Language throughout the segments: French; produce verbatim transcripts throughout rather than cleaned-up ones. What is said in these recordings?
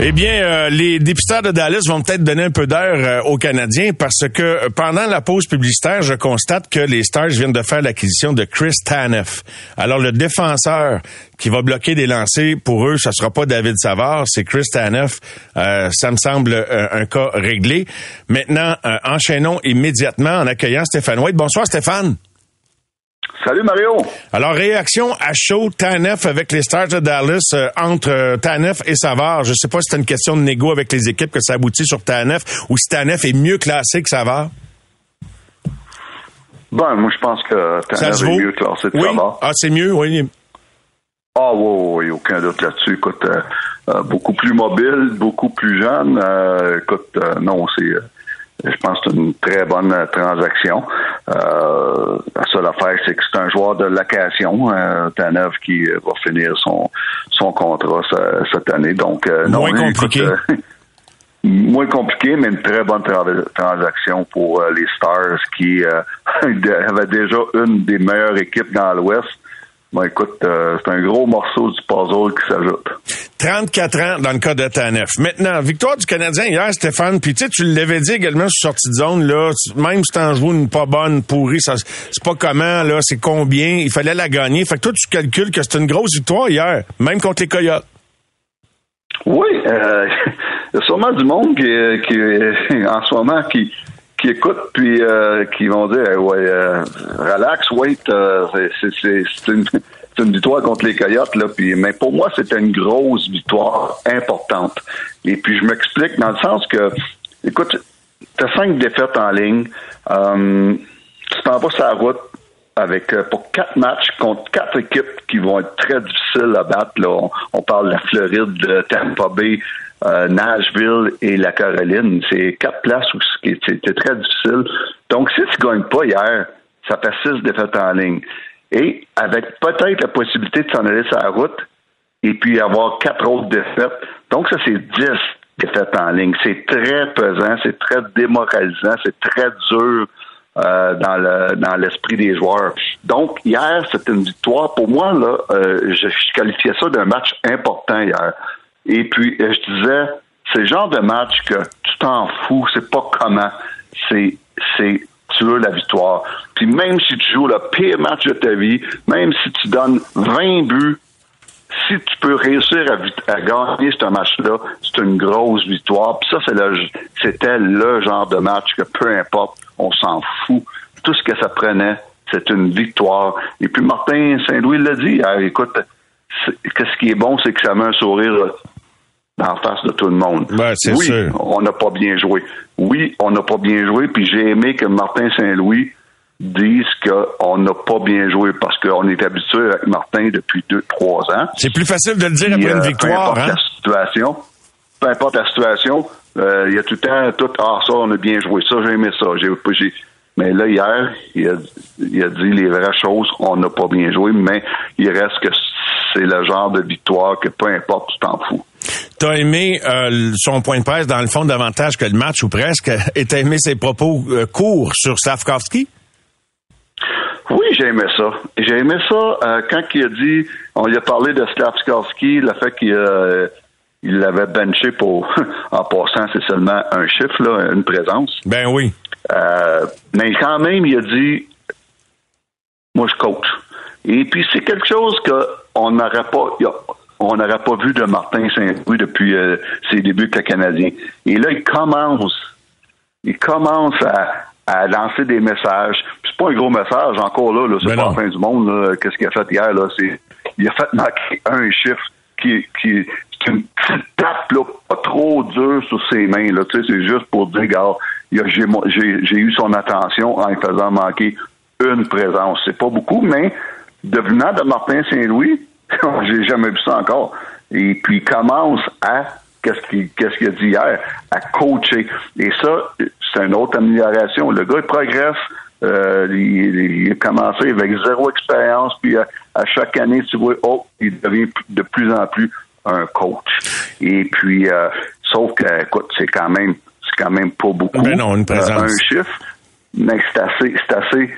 Eh bien, euh, les députés de Dallas vont peut-être donner un peu d'air euh, aux Canadiens parce que euh, pendant la pause publicitaire, je constate que les Stars viennent de faire l'acquisition de Chris Tanev. Alors, le défenseur qui va bloquer des lancers, pour eux, ça sera pas David Savard, c'est Chris Tanev. Euh, ça me semble euh, un cas réglé. Maintenant, euh, enchaînons immédiatement en accueillant Stéphane Waite. Bonsoir, Stéphane. Salut, Mario. Alors, réaction à chaud, Tanev avec les Stars de Dallas, euh, entre euh, Tanev et Savard. Je ne sais pas si c'est une question de négo avec les équipes que ça aboutit sur Tanev ou si Tanev est mieux classé que Savard. Ben, moi, je pense que Tanev est mieux classé que oui. Savard. Ah, c'est mieux, oui. Ah, oui, oui, aucun doute là-dessus. Écoute, euh, euh, beaucoup plus mobile, beaucoup plus jeune. Euh, écoute, euh, non, c'est... Euh, Je pense que c'est une très bonne transaction. Euh, la seule affaire, c'est que c'est un joueur de location, euh, Tanev, qui va finir son son contrat ce, cette année. Donc, euh, non, moins mais, compliqué. Écoute, euh, moins compliqué, mais une très bonne tra- transaction pour euh, les Stars qui euh, avaient déjà une des meilleures équipes dans l'Ouest. Bon, écoute, euh, c'est un gros morceau du puzzle qui s'ajoute. trente-quatre ans dans le cas de Tanev. Maintenant, victoire du Canadien hier, Stéphane. Puis tu sais, tu l'avais dit également sur sortie de zone, là, tu, même si t'en joues une pas bonne, pourrie, ça, c'est pas comment, là, c'est combien, il fallait la gagner. Fait que toi, tu calcules que c'est une grosse victoire hier, même contre les Coyotes. Oui, euh, il y a sûrement du monde qui, qui en ce moment, qui... qui écoutent puis euh, qui vont dire hey, ouais euh, relax wait euh, c'est c'est c'est une c'est une victoire contre les Coyotes là puis mais pour moi c'était une grosse victoire importante et puis je m'explique dans le sens que écoute t'as cinq défaites en ligne euh, tu t'en vas sur la route avec euh, pour quatre matchs contre quatre équipes qui vont être très difficiles à battre là on, on parle de la Floride, de Tampa Bay, Euh, Nashville et la Caroline. C'est quatre places où c'est, c'est, c'est très difficile. Donc, si tu ne gagnes pas hier, ça fait six défaites en ligne. Et avec peut-être la possibilité de s'en aller sur la route et puis avoir quatre autres défaites. Donc, ça, c'est dix défaites en ligne. C'est très pesant, c'est très démoralisant, c'est très dur euh, dans le dans l'esprit des joueurs. Donc, hier, c'était une victoire. Pour moi, là, euh, je, je qualifiais ça d'un match important hier. Et puis, je disais, c'est le genre de match que tu t'en fous, c'est pas comment, c'est, c'est, tu veux la victoire. Puis même si tu joues le pire match de ta vie, même si tu donnes vingt buts, si tu peux réussir à, à gagner ce match-là, c'est une grosse victoire. Puis ça, c'est le, c'était le genre de match que peu importe, on s'en fout. Tout ce que ça prenait, c'est une victoire. Et puis Martin Saint-Louis l'a dit, ah, écoute, qu'est-ce qui est bon, c'est que ça met un sourire en face de tout le monde. Ben, c'est oui, sûr. on n'a pas bien joué. Oui, on n'a pas bien joué, puis j'ai aimé que Martin Saint-Louis dise qu'on n'a pas bien joué, parce qu'on est habitué avec Martin depuis deux, trois ans. C'est plus facile de le dire après euh, une victoire. Peu importe hein? la situation, peu importe la situation, il euh, y a tout le temps, tout, ah, ça, on a bien joué, ça, j'ai aimé ça, j'ai, j'ai mais là, hier, il a, il a dit les vraies choses, on n'a pas bien joué, mais il reste que c'est le genre de victoire que peu importe, tu t'en fous. T'as aimé euh, son point de presse, dans le fond, davantage que le match, ou presque, et t'as aimé ses propos euh, courts sur Slavkovski? Oui, j'ai aimé ça. J'ai aimé ça euh, quand il a dit, on lui a parlé de Slavkovski, le fait qu'il euh, il l'avait benché pour, en passant, c'est seulement un chiffre, là, une présence. Ben oui. Euh, mais quand même, il a dit, moi, je coach. Et puis, c'est quelque chose qu'on n'aurait pas on n'aurait pas vu de Martin Saint-Louis depuis euh, ses débuts avec le Canadien. Et là, il commence il commence à, à lancer des messages. Puis c'est pas un gros message, encore là, là c'est mais pas non. la fin du monde. Là, qu'est-ce qu'il a fait hier? Là, c'est il a fait marquer un chiffre qui, qui c'est une petite tape là, pas trop dure sur ses mains. Là, tu sais, c'est juste pour dire, regarde, il a, j'ai, j'ai, j'ai eu son attention en lui faisant manquer une présence. C'est pas beaucoup, mais devenant de Martin Saint-Louis, j'ai jamais vu ça encore. Et puis il commence à qu'est-ce qu'il, qu'est-ce qu'il a dit hier, à coacher. Et ça, c'est une autre amélioration. Le gars, il progresse. Euh, il, il a commencé avec zéro expérience, puis à, à chaque année, tu vois, oh, il devient de plus en plus un coach. Et puis, euh, sauf que, écoute, c'est quand même, c'est quand même pas beaucoup. Mais non, une présence. Euh, un chiffre, mais c'est assez, c'est assez,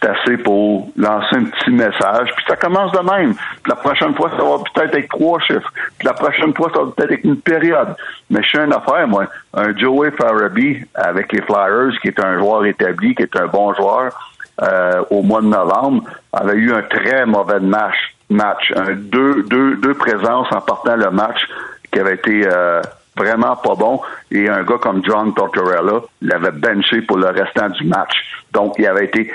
c'est assez pour lancer un petit message. Puis ça commence de même. Puis la prochaine fois, ça va peut-être être trois chiffres. Puis la prochaine fois, ça va peut-être être une période. Mais je sais une affaire, moi. Un Joey Farabee avec les Flyers, qui est un joueur établi, qui est un bon joueur, euh, au mois de novembre, avait eu un très mauvais match. match. Un deux, deux, deux présences en partant le match qui avait été... Euh, vraiment pas bon, et un gars comme John Tortorella l'avait benché pour le restant du match. Donc, il avait été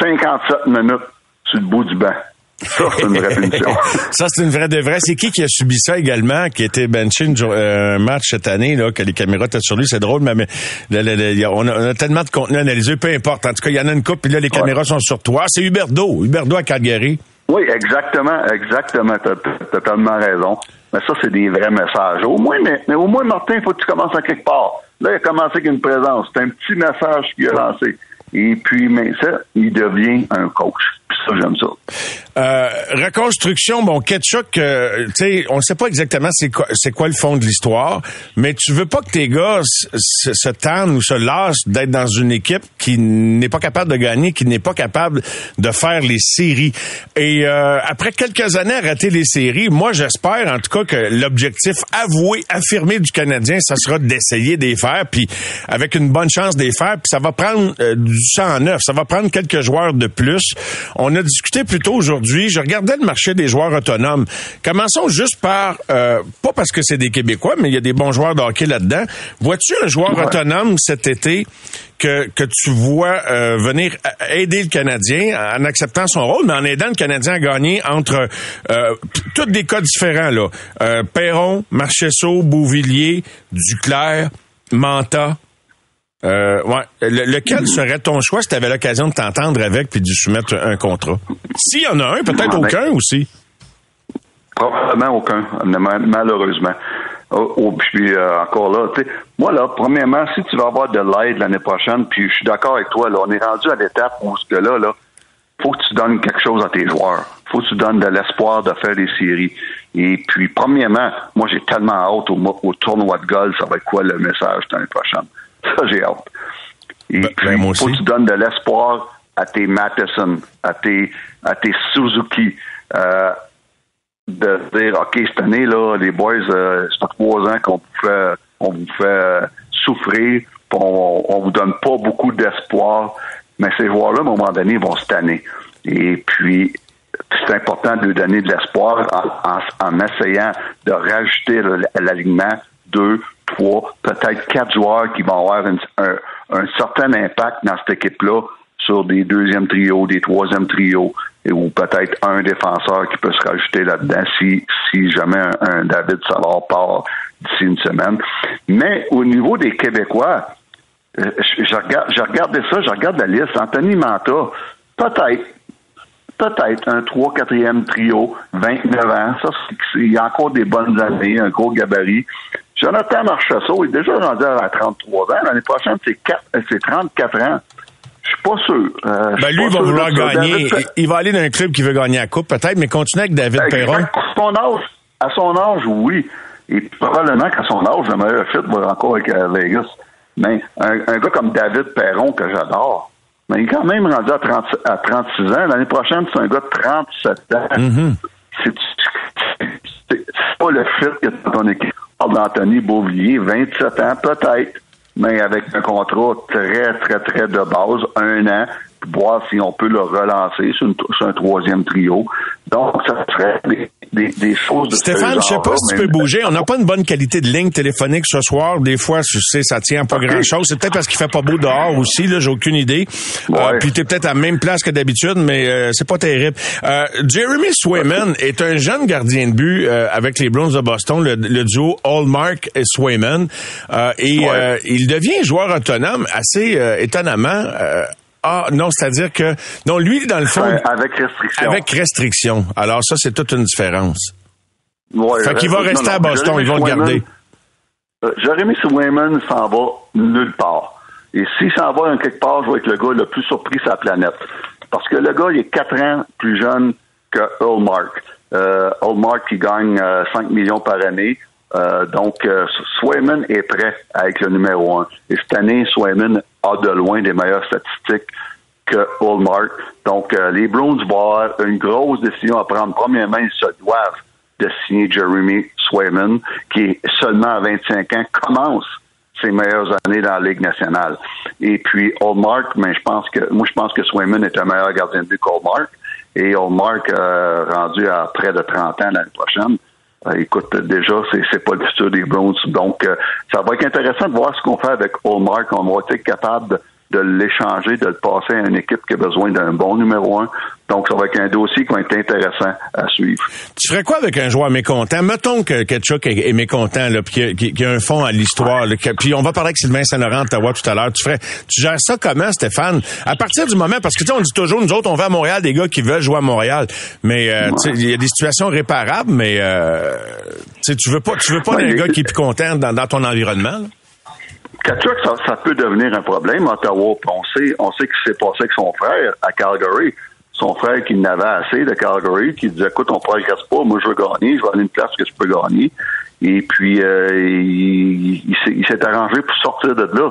cinquante-sept minutes sur le bout du banc. Ça, c'est une vraie punition. Ça, c'est une vraie de vraie. C'est qui qui a subi ça également, qui a été benché un euh, match cette année, là, que les caméras étaient sur lui? C'est drôle, mais, mais le, le, le, on, a, on a tellement de contenu analysé, peu importe. En tout cas, il y en a une coupe, puis là, les caméras ouais. sont sur toi. C'est Huberdeau, Huberdeau à Calgary. Oui, exactement, exactement. T'as, t'as totalement raison. Mais ça, c'est des vrais messages. Au moins, mais, mais au moins, Martin, il faut que tu commences à quelque part. Là, il a commencé avec une présence. C'est un petit message qu'il a lancé. Et puis, mais ça, il devient un coach. Puis ça, j'aime ça. Euh, reconstruction, bon, Tkachuk, euh, tu sais, on ne sait pas exactement c'est quoi, c'est quoi le fond de l'histoire, mais tu veux pas que tes gars se, se, se tannent ou se lassent d'être dans une équipe qui n'est pas capable de gagner, qui n'est pas capable de faire les séries. Et euh, après quelques années à rater les séries, moi, j'espère en tout cas que l'objectif avoué, affirmé du Canadien, ça sera d'essayer de les faire, puis avec une bonne chance de les faire, puis ça va prendre euh, du sang en neuf. Ça va prendre quelques joueurs de plus. On a discuté plus tôt aujourd'hui. Je regardais le marché des joueurs autonomes. Commençons juste par, euh, pas parce que c'est des Québécois, mais il y a des bons joueurs de hockey là-dedans. Vois-tu un joueur ouais. autonome cet été que que tu vois euh, venir aider le Canadien en acceptant son rôle, mais en aidant le Canadien à gagner entre euh, tous des cas différents, là. Euh, Perron, Marchessault, Beauvillier, Duclair, Manta. Euh, ouais. Le, lequel serait ton choix si tu avais l'occasion de t'entendre avec puis de soumettre un contrat? S'il y en a un, peut-être non, aucun aussi. Probablement aucun, malheureusement. Oh, oh, puis euh, encore là, tu sais, moi là, premièrement, si tu vas avoir de l'aide l'année prochaine, puis je suis d'accord avec toi, là, on est rendu à l'étape où ce que là, là, faut que tu donnes quelque chose à tes joueurs. Faut que tu donnes de l'espoir de faire des séries. Et puis, premièrement, moi j'ai tellement hâte au, au tournoi de golf, ça va être quoi le message l'année prochaine? Ça, j'ai hâte. Et ben, puis, il faut que tu donnes de l'espoir à tes Matheson, à tes, à tes Suzuki, euh, de dire, OK, cette année, là, les boys, euh, ça fait trois ans qu'on vous fait, on vous fait souffrir, on, on vous donne pas beaucoup d'espoir, mais ces joueurs-là, à un moment donné, vont se tanner. Et puis, c'est important de donner de l'espoir en, en, en essayant de rajouter l'alignement deux, trois, peut-être quatre joueurs qui vont avoir une, un, un certain impact dans cette équipe-là sur des deuxièmes trios, des troisièmes trios, et, ou peut-être un défenseur qui peut se rajouter là-dedans si, si jamais un, un David Savard part d'ici une semaine. Mais au niveau des Québécois, je, je regarde, je regardais ça, je regarde la liste. Anthony Manta, peut-être, peut-être un trois, quatrième trio, vingt-neuf ans. Ça, c'est, il y a encore des bonnes années, un gros gabarit. Jonathan Marchessault est déjà rendu à trente-trois ans. L'année prochaine, c'est, quatre, c'est trente-quatre ans. Je suis pas sûr. Euh, ben lui, il va vouloir gagner. David... Il va aller dans un club qui veut gagner la coupe, peut-être, mais continuer avec David euh, Perron. À son âge, à son âge, oui. Et probablement qu'à son âge, le meilleur fit va encore avec Vegas. Mais un, un gars comme David Perron, que j'adore, mais il est quand même rendu à, trente, à trente-six ans. L'année prochaine, c'est un gars de trente-sept ans. Mm-hmm. C'est, c'est, c'est pas le fit que tu as ton équipe. Anthony Beauvillier, vingt-sept ans, peut-être, mais avec un contrat très, très, très de base, un an, pour voir si on peut le relancer sur, une, sur un troisième trio. Donc, ça serait des des, des choses de Stéphane, je sais pas si tu peux bouger. On n'a pas une bonne qualité de ligne téléphonique ce soir. Des fois, tu sais, ça tient pas okay. grand-chose. C'est peut-être parce qu'il fait pas beau dehors aussi, là. J'ai aucune idée. Ouais. Euh, puis t'es peut-être à la même place que d'habitude, mais euh, c'est pas terrible. Euh, Jeremy Swayman okay. est un jeune gardien de but euh, avec les Bruins de Boston, le, le duo Ullmark et Swayman. Euh, et ouais. euh, il devient joueur autonome assez euh, étonnamment. Euh, Ah, non, c'est-à-dire que... Non, lui, dans le fond... Ouais, avec restriction. Avec restriction. Alors ça, c'est toute une différence. Ouais, fait qu'il va rester non, non, à Boston, ils vont le garder. Euh, Jeremy Swayman s'en va nulle part. Et s'il s'en va quelque part, je vais être le gars le plus surpris sur la planète. Parce que le gars, il est quatre ans plus jeune que Ullmark. Euh, Ullmark, il gagne euh, cinq millions par année. Euh, donc, euh, Swayman est prêt à être le numéro un. Et cette année, Swayman a de loin des meilleures statistiques que Ullmark. Donc, euh, les Bruins vont avoir une grosse décision à prendre. Premièrement, ils se doivent de signer Jeremy Swayman, qui, seulement à vingt-cinq ans, commence ses meilleures années dans la Ligue nationale. Et puis, Ullmark, mais je pense que, moi, je pense que Swayman est un meilleur gardien de but qu'Ullmark. Et Ullmark, euh, rendu à près de trente ans l'année prochaine, Euh, écoute, déjà, c'est, c'est pas le futur des Browns. Donc, euh, ça va être intéressant de voir ce qu'on fait avec Ullmark. On va être capable de l'échanger, de le passer à une équipe qui a besoin d'un bon numéro un. Donc, ça va être un dossier qui va être intéressant à suivre. Tu ferais quoi avec un joueur mécontent? Mettons que Tkachuk est mécontent, là, puis qu'il y a un fond à l'histoire. Là, que, puis on va parler avec Sylvain Saint-Laurent d'Ottawa tout à l'heure. Tu ferais, tu gères ça comment, Stéphane? À partir du moment, parce que tu sais, on dit toujours, nous autres, on va à Montréal, des gars qui veulent jouer à Montréal. Mais euh, ouais. tu sais, il y a des situations réparables, mais euh, tu sais, tu veux pas, tu veux pas ouais, des gars qui est plus content dans, dans ton environnement, là? Tkachuk, ça, ça peut devenir un problème à Ottawa. On sait, on sait ce qui s'est passé avec son frère à Calgary. Son frère qui n'avait assez de Calgary, qui disait, écoute, on ne progresse pas, moi je veux gagner, je vais aller une place que je peux gagner. Et puis, euh, il, il, s'est, il s'est arrangé pour sortir de là.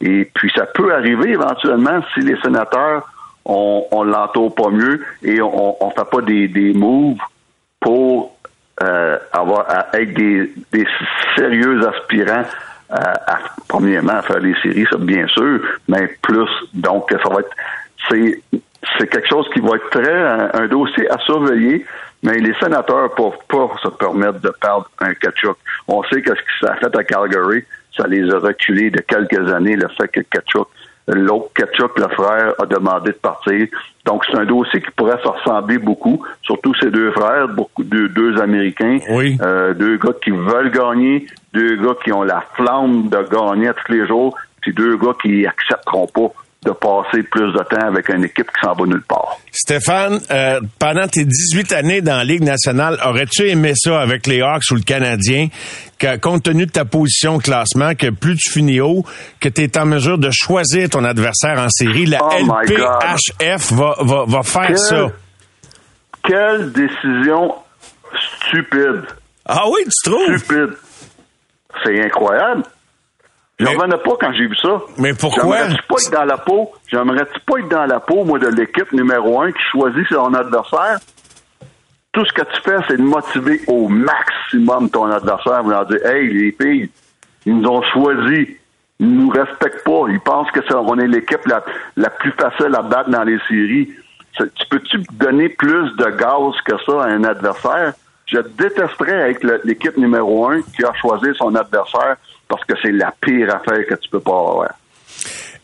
Et puis, ça peut arriver éventuellement si les sénateurs, on ne l'entoure pas mieux et on ne fait pas des, des moves pour euh, avoir avec des, des sérieux aspirants à, à, premièrement, à faire les séries, ça, bien sûr, mais plus. Donc, ça va être... c'est C'est quelque chose qui va être très un, un dossier à surveiller, mais les sénateurs ne peuvent pas se permettre de perdre un Tkachuk. On sait que ce qui s'est fait à Calgary, ça les a reculés de quelques années, le fait que Tkachuk, l'autre Tkachuk, le frère, a demandé de partir. Donc, c'est un dossier qui pourrait se ressembler beaucoup, surtout ces deux frères, beaucoup, deux, deux Américains, oui. euh, deux gars qui veulent gagner, deux gars qui ont la flamme de gagner à tous les jours, puis deux gars qui accepteront pas de passer plus de temps avec une équipe qui s'en va nulle part. Stéphane, euh, pendant tes dix-huit années dans la Ligue nationale, aurais-tu aimé ça avec les Hawks ou le Canadien, que, compte tenu de ta position au classement, que plus tu finis haut, que tu es en mesure de choisir ton adversaire en série? La oh L P H F va, va, va faire Quelle, ça. Quelle décision stupide. Ah oui, tu trouves? Stupide. C'est incroyable. J'en revenais pas quand j'ai vu ça. Mais pourquoi? J'aimerais-tu pas être dans la peau? J'aimerais-tu pas être dans la peau, moi, de l'équipe numéro un qui choisit son adversaire? Tout ce que tu fais, c'est de motiver au maximum ton adversaire, vous leur dire, hey, les filles, ils nous ont choisi. Ils nous respectent pas. Ils pensent que c'est, on est l'équipe la, la plus facile à battre dans les séries. C'est, tu peux-tu donner plus de gaz que ça à un adversaire? Je détesterais avec le, l'équipe numéro un qui a choisi son adversaire parce que c'est la pire affaire que tu peux pas avoir.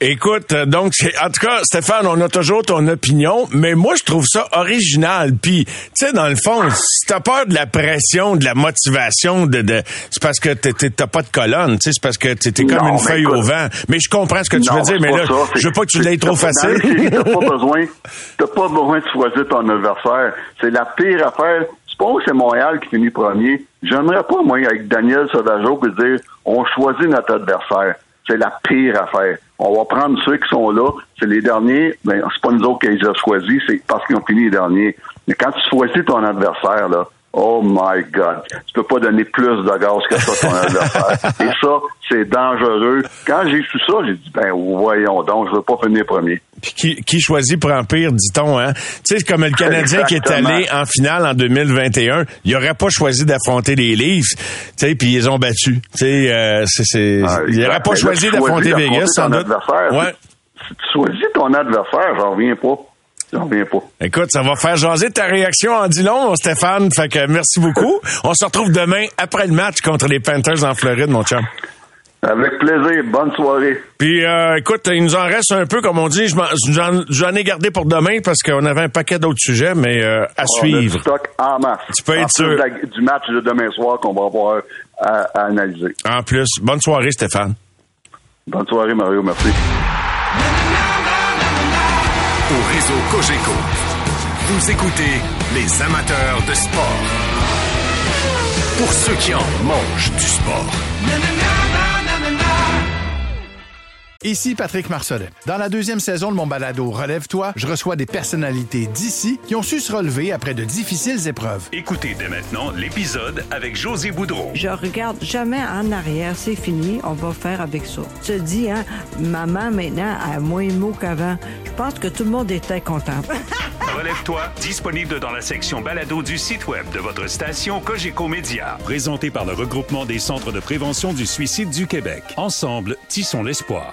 Écoute, donc, c'est, en tout cas, Stéphane, on a toujours ton opinion, mais moi, je trouve ça original. Puis, tu sais, dans le fond, si t'as peur de la pression, de la motivation, de, de c'est parce que t'es, t'es, t'as pas de colonne, tu sais, c'est parce que t'es, t'es comme non, une feuille écoute, au vent. Mais je comprends ce que tu non, veux dire, mais là, ça, je veux pas que tu l'aies trop facile. Séries, t'as pas besoin, t'as pas besoin de choisir ton adversaire. C'est la pire affaire. C'est pas où c'est Montréal qui finit premier. J'aimerais pas, moi, avec Daniel Sauvageau, puis dire on choisit notre adversaire. C'est la pire affaire. On va prendre ceux qui sont là. C'est les derniers. Ben, c'est pas nous autres qui les ont choisis, c'est parce qu'ils ont fini les derniers. Mais quand tu choisis ton adversaire, là, oh my God, tu peux pas donner plus de gaz que ça à ton adversaire. Et ça, c'est dangereux. Quand j'ai su ça, j'ai dit, ben voyons donc, je veux pas finir premier. Puis qui, qui choisit prend pire, dit-on, hein? Tu sais, comme le Canadien Exactement. qui est allé en finale en deux mille vingt et un, il aurait pas choisi d'affronter les Leafs, tu sais, puis ils ont battu. Tu sais, euh, c'est, c'est, ah, il aurait pas choisi d'affronter, choisi d'affronter Vegas, sans doute. Ouais. Si tu choisis ton adversaire, j'en reviens pas. J'en reviens pas. Écoute, ça va faire jaser ta réaction en dit long, Stéphane. Fait que merci beaucoup. On se retrouve demain après le match contre les Panthers en Floride, mon chum. Avec plaisir. Bonne soirée. Puis, euh, écoute, il nous en reste un peu, comme on dit. J'en, j'en ai gardé pour demain parce qu'on avait un paquet d'autres sujets, mais euh, à on suivre. On a du stock en masse. Tu peux en être sûr. La, du match de demain soir qu'on va avoir à, à analyser. En plus. Bonne soirée, Stéphane. Bonne soirée, Mario. Merci. Au réseau Cogeco, vous écoutez les amateurs de sport. Pour ceux qui en mangent du sport. Ici Patrick Marcellet. Dans la deuxième saison de mon balado Relève-toi, je reçois des personnalités d'ici qui ont su se relever après de difficiles épreuves. Écoutez dès maintenant l'épisode avec Josée Boudreau. Je regarde jamais en arrière, c'est fini, on va faire avec ça. Je te dis, hein, maman maintenant a moins de mots qu'avant. Je pense que tout le monde était content. Relève-toi, disponible dans la section balado du site web de votre station Cogeco Média. Présenté par le regroupement des centres de prévention du suicide du Québec. Ensemble, tissons l'espoir.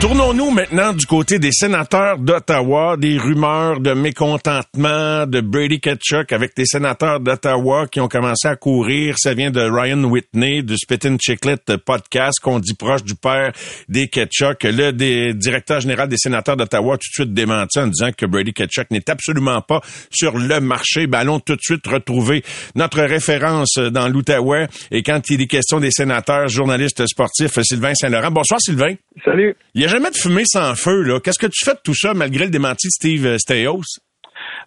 Tournons-nous maintenant du côté des Sénateurs d'Ottawa, des rumeurs de mécontentement de Brady Tkachuk avec les Sénateurs d'Ottawa qui ont commencé à courir. Ça vient de Ryan Whitney du Spittin' Chiclet podcast qu'on dit proche du père des Tkachuk. Le des, directeur général des Sénateurs d'Ottawa a tout de suite démenti en disant que Brady Tkachuk n'est absolument pas sur le marché. Ben, allons tout de suite retrouver notre référence dans l'Outaouais. Et quand il est question des Sénateurs, journaliste sportif Sylvain Saint-Laurent. Bonsoir Sylvain. Salut. Il n'y a jamais de fumée sans feu, là. Qu'est-ce que tu fais de tout ça, malgré le démenti de Steve Staios?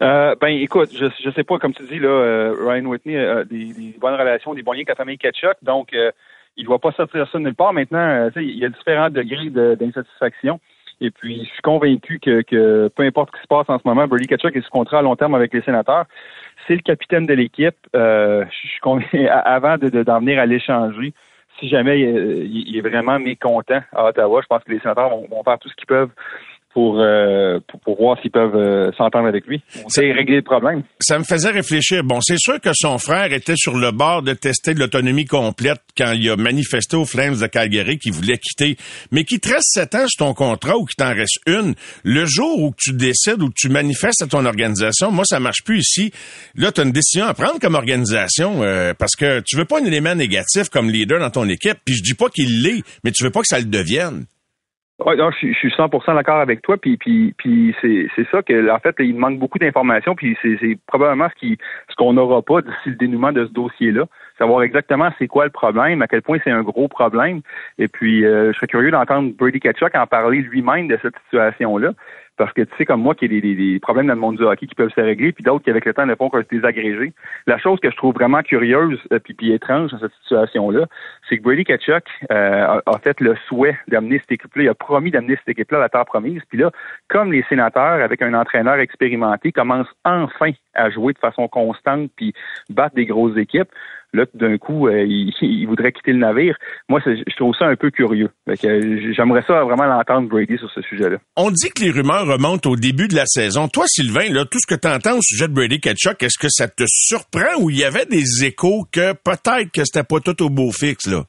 Euh, ben, écoute, je, je sais pas, comme tu dis, là, euh, Ryan Whitney a des, des bonnes relations, des bons liens avec la famille Tkachuk, donc euh, il ne doit pas sortir ça de nulle part. Maintenant, euh, tu sais, il y a différents degrés de, d'insatisfaction. Et puis, je suis convaincu que, que peu importe ce qui se passe en ce moment, Brady Tkachuk est sous contrat à long terme avec les Sénateurs. C'est le capitaine de l'équipe. Euh, je suis convaincu, avant de, de, d'en venir à l'échanger, si jamais euh, il est vraiment mécontent à Ottawa, je pense que les Sénateurs vont, vont faire tout ce qu'ils peuvent pour, euh, pour, pour voir s'ils peuvent euh, s'entendre avec lui. On sait régler le problème. Ça me faisait réfléchir. Bon, c'est sûr que son frère était sur le bord de tester de l'autonomie complète quand il a manifesté aux Flames de Calgary qu'il voulait quitter. Mais qu'il te reste sept ans sur ton contrat ou qu'il t'en reste une, le jour où tu décides ou tu manifestes à ton organisation, moi, ça marche plus ici. Là, tu as une décision à prendre comme organisation euh, parce que tu veux pas un élément négatif comme leader dans ton équipe. Puis je dis pas qu'il l'est, mais tu veux pas que ça le devienne. Oui, je, je suis cent pour cent d'accord avec toi, puis, puis, puis c'est, c'est ça que, en fait, il manque beaucoup d'informations, puis c'est, c'est probablement ce, qui, ce qu'on n'aura pas d'ici le dénouement de ce dossier-là, savoir exactement c'est quoi le problème, à quel point c'est un gros problème, et puis euh, je serais curieux d'entendre Brady Tkachuk en parler lui-même de cette situation-là, parce que tu sais comme moi qu'il y a des, des, des problèmes dans le monde du hockey qui peuvent se régler, puis d'autres qui avec le temps ne font que se désagréger. La chose que je trouve vraiment curieuse et puis, puis étrange dans cette situation-là, c'est que Brady Tkachuk euh, a, a fait le souhait d'amener cette équipe-là, il a promis d'amener cette équipe-là à la terre promise, puis là, comme les Sénateurs, avec un entraîneur expérimenté, commencent enfin à jouer de façon constante puis battre des grosses équipes, là, d'un coup, euh, il, il voudrait quitter le navire. Moi, c'est, je trouve ça un peu curieux. Fait que, euh, j'aimerais ça vraiment l'entendre, Brady, sur ce sujet-là. On dit que les rumeurs remontent au début de la saison. Toi, Sylvain, là, tout ce que tu entends au sujet de Brady Tkachuk, est-ce que ça te surprend ou il y avait des échos que peut-être que c'était pas tout au beau fixe, là?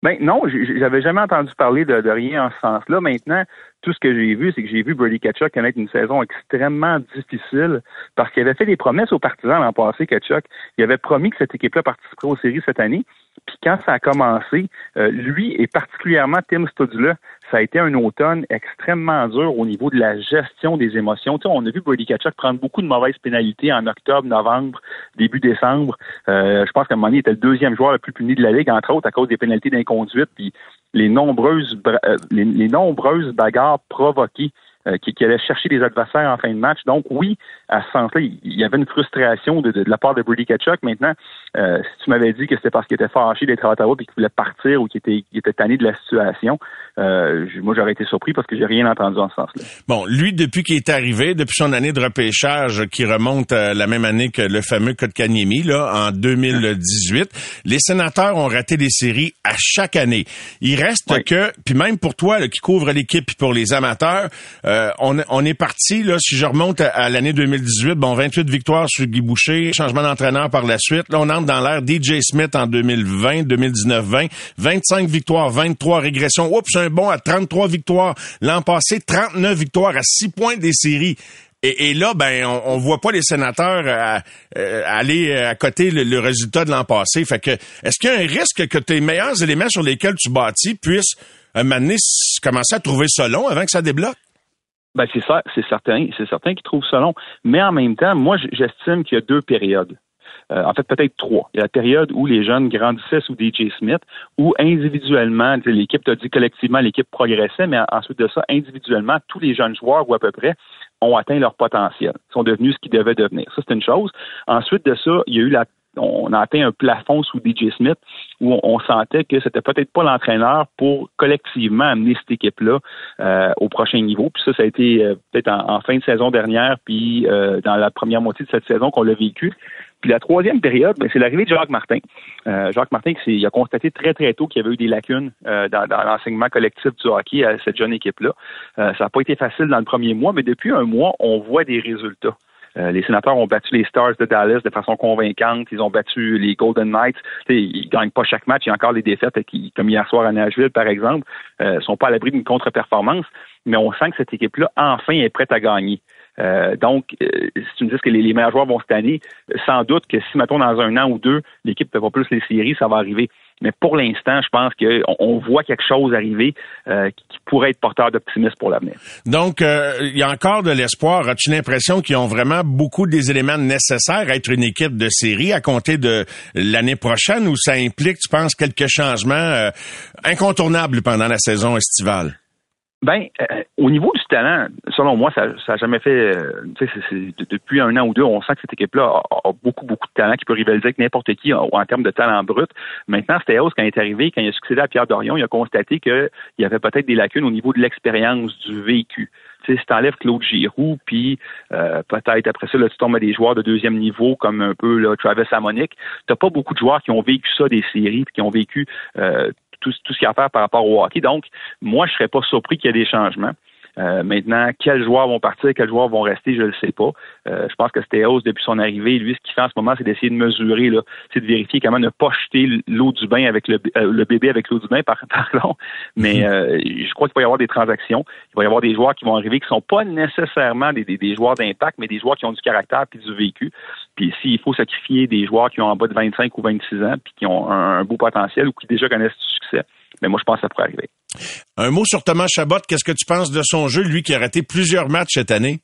Ben non, j'avais jamais entendu parler de, de rien en ce sens-là. Maintenant, tout ce que j'ai vu, c'est que j'ai vu Brady Tkachuk connaître une saison extrêmement difficile parce qu'il avait fait des promesses aux partisans l'an passé, Tkachuk. Il avait promis que cette équipe-là participerait aux séries cette année. Puis quand ça a commencé, euh, lui et particulièrement Tim Stützle, ça a été un automne extrêmement dur au niveau de la gestion des émotions. Tu sais, on a vu Brady Tkachuk prendre beaucoup de mauvaises pénalités en octobre, novembre, début décembre. Euh, je pense qu'à un moment donné, il était le deuxième joueur le plus puni de la Ligue, entre autres à cause des pénalités d'inconduite puis les nombreuses euh, les, les nombreuses bagarres provoquées euh, qui, qui allaient chercher les adversaires en fin de match. Donc oui, à ce sens-là, il y avait une frustration de, de, de la part de Brady Tkachuk. Maintenant, euh, si tu m'avais dit que c'était parce qu'il était fâché d'être à Ottawa et qu'il voulait partir ou qu'il était, qu'il était tanné de la situation, euh, moi j'aurais été surpris parce que j'ai rien entendu en ce sens-là. Bon, lui, depuis qu'il est arrivé, depuis son année de repêchage qui remonte à la même année que le fameux Kotkaniemi, là, en deux mille dix-huit, les Sénateurs ont raté des séries à chaque année. Il reste oui. que, puis même pour toi là, qui couvre l'équipe et pour les amateurs, euh, Euh, on, on est parti, là, si je remonte à, à l'année deux mille dix-huit, bon, vingt-huit victoires sur Guy Boucher, changement d'entraîneur par la suite. Là, on entre dans l'ère D J Smith en deux mille vingt, deux mille dix-neuf vingt, vingt-cinq victoires, vingt-trois régressions. Oups, un bond à trente-trois victoires. L'an passé, trente-neuf victoires à six points des séries. Et, et là, ben, on, on voit pas les Sénateurs à, euh, aller à côté le, le résultat de l'an passé. Fait que, est-ce qu'il y a un risque que tes meilleurs éléments sur lesquels tu bâtis puissent, un moment donné, commencer à trouver ça long avant que ça débloque? Ben, c'est ça, c'est certain. C'est certain qu'ils trouvent ça long. Mais en même temps, moi, j'estime qu'il y a deux périodes. Euh, en fait, peut-être trois. Il y a la période où les jeunes grandissaient sous D J Smith, où individuellement, l'équipe, t'as dit collectivement, l'équipe progressait, mais ensuite de ça, individuellement, tous les jeunes joueurs, ou à peu près, ont atteint leur potentiel, sont devenus ce qu'ils devaient devenir. Ça, c'est une chose. Ensuite de ça, il y a eu la, on a atteint un plafond sous D J Smith où on, on sentait que c'était peut-être pas l'entraîneur pour collectivement amener cette équipe-là euh, au prochain niveau. Puis ça, ça a été euh, peut-être en, en fin de saison dernière, puis euh, dans la première moitié de cette saison qu'on l'a vécu. Puis la troisième période, bien, c'est l'arrivée de Jacques Martin. Euh, Jacques Martin, c'est, il a constaté très, très tôt qu'il y avait eu des lacunes euh, dans, dans l'enseignement collectif du hockey à cette jeune équipe-là. Euh, ça n'a pas été facile dans le premier mois, mais depuis un mois, on voit des résultats. Euh, les Sénateurs ont battu les Stars de Dallas de façon convaincante. Ils ont battu les Golden Knights. T'sais, ils ne gagnent pas chaque match. Il y a encore des défaites, qui, comme hier soir à Nashville, par exemple, euh, sont pas à l'abri d'une contre-performance. Mais on sent que cette équipe-là, enfin, est prête à gagner. Euh, donc, euh, si tu me dis que les, les meilleurs joueurs vont cette année, sans doute que si, mettons, dans un an ou deux, l'équipe ne fait pas plus les séries, ça va arriver. Mais pour l'instant, je pense qu'on on voit quelque chose arriver euh, qui pourrait être porteur d'optimisme pour l'avenir. Donc, euh, il y a encore de l'espoir. As-tu l'impression qu'ils ont vraiment beaucoup des éléments nécessaires à être une équipe de série à compter de l'année prochaine, ou ça implique, tu penses, quelques changements euh, incontournables pendant la saison estivale? Ben, euh, au niveau du talent, selon moi, ça n'a jamais fait... Euh, tu sais, c'est, c'est, depuis un an ou deux, on sent que cette équipe-là a, a beaucoup, beaucoup de talent qui peut rivaliser avec n'importe qui en, en termes de talent brut. Maintenant, Staios, quand il est arrivé, quand il a succédé à Pierre Dorion, il a constaté qu'il y avait peut-être des lacunes au niveau de l'expérience du vécu. Tu sais, si t'enlèves Claude Giroux, puis euh, peut-être après ça, là, tu tombes à des joueurs de deuxième niveau, comme un peu là, Travis Hamonic, t'as pas beaucoup de joueurs qui ont vécu ça des séries, puis qui ont vécu... Euh, Tout, tout ce qu'il y a à faire par rapport au hockey. Donc, moi, je serais pas surpris qu'il y ait des changements. Euh, maintenant, quels joueurs vont partir, quels joueurs vont rester, je ne le sais pas. Euh, je pense que Staios, depuis son arrivée, lui, ce qu'il fait en ce moment, c'est d'essayer de mesurer, là, c'est de vérifier comment ne pas jeter l'eau du bain avec le, euh, le bébé avec l'eau du bain, par, pardon. Mais euh, je crois qu'il va y avoir des transactions. Il va y avoir des joueurs qui vont arriver qui ne sont pas nécessairement des, des, des joueurs d'impact, mais des joueurs qui ont du caractère puis du vécu. Puis s'il faut sacrifier des joueurs qui ont en bas de vingt-cinq ou vingt-six ans puis qui ont un, un beau potentiel ou qui déjà connaissent du succès. Mais moi, je pense que ça pourrait arriver. Un mot sur Thomas Chabot. Qu'est-ce que tu penses de son jeu, lui, qui a raté plusieurs matchs cette année?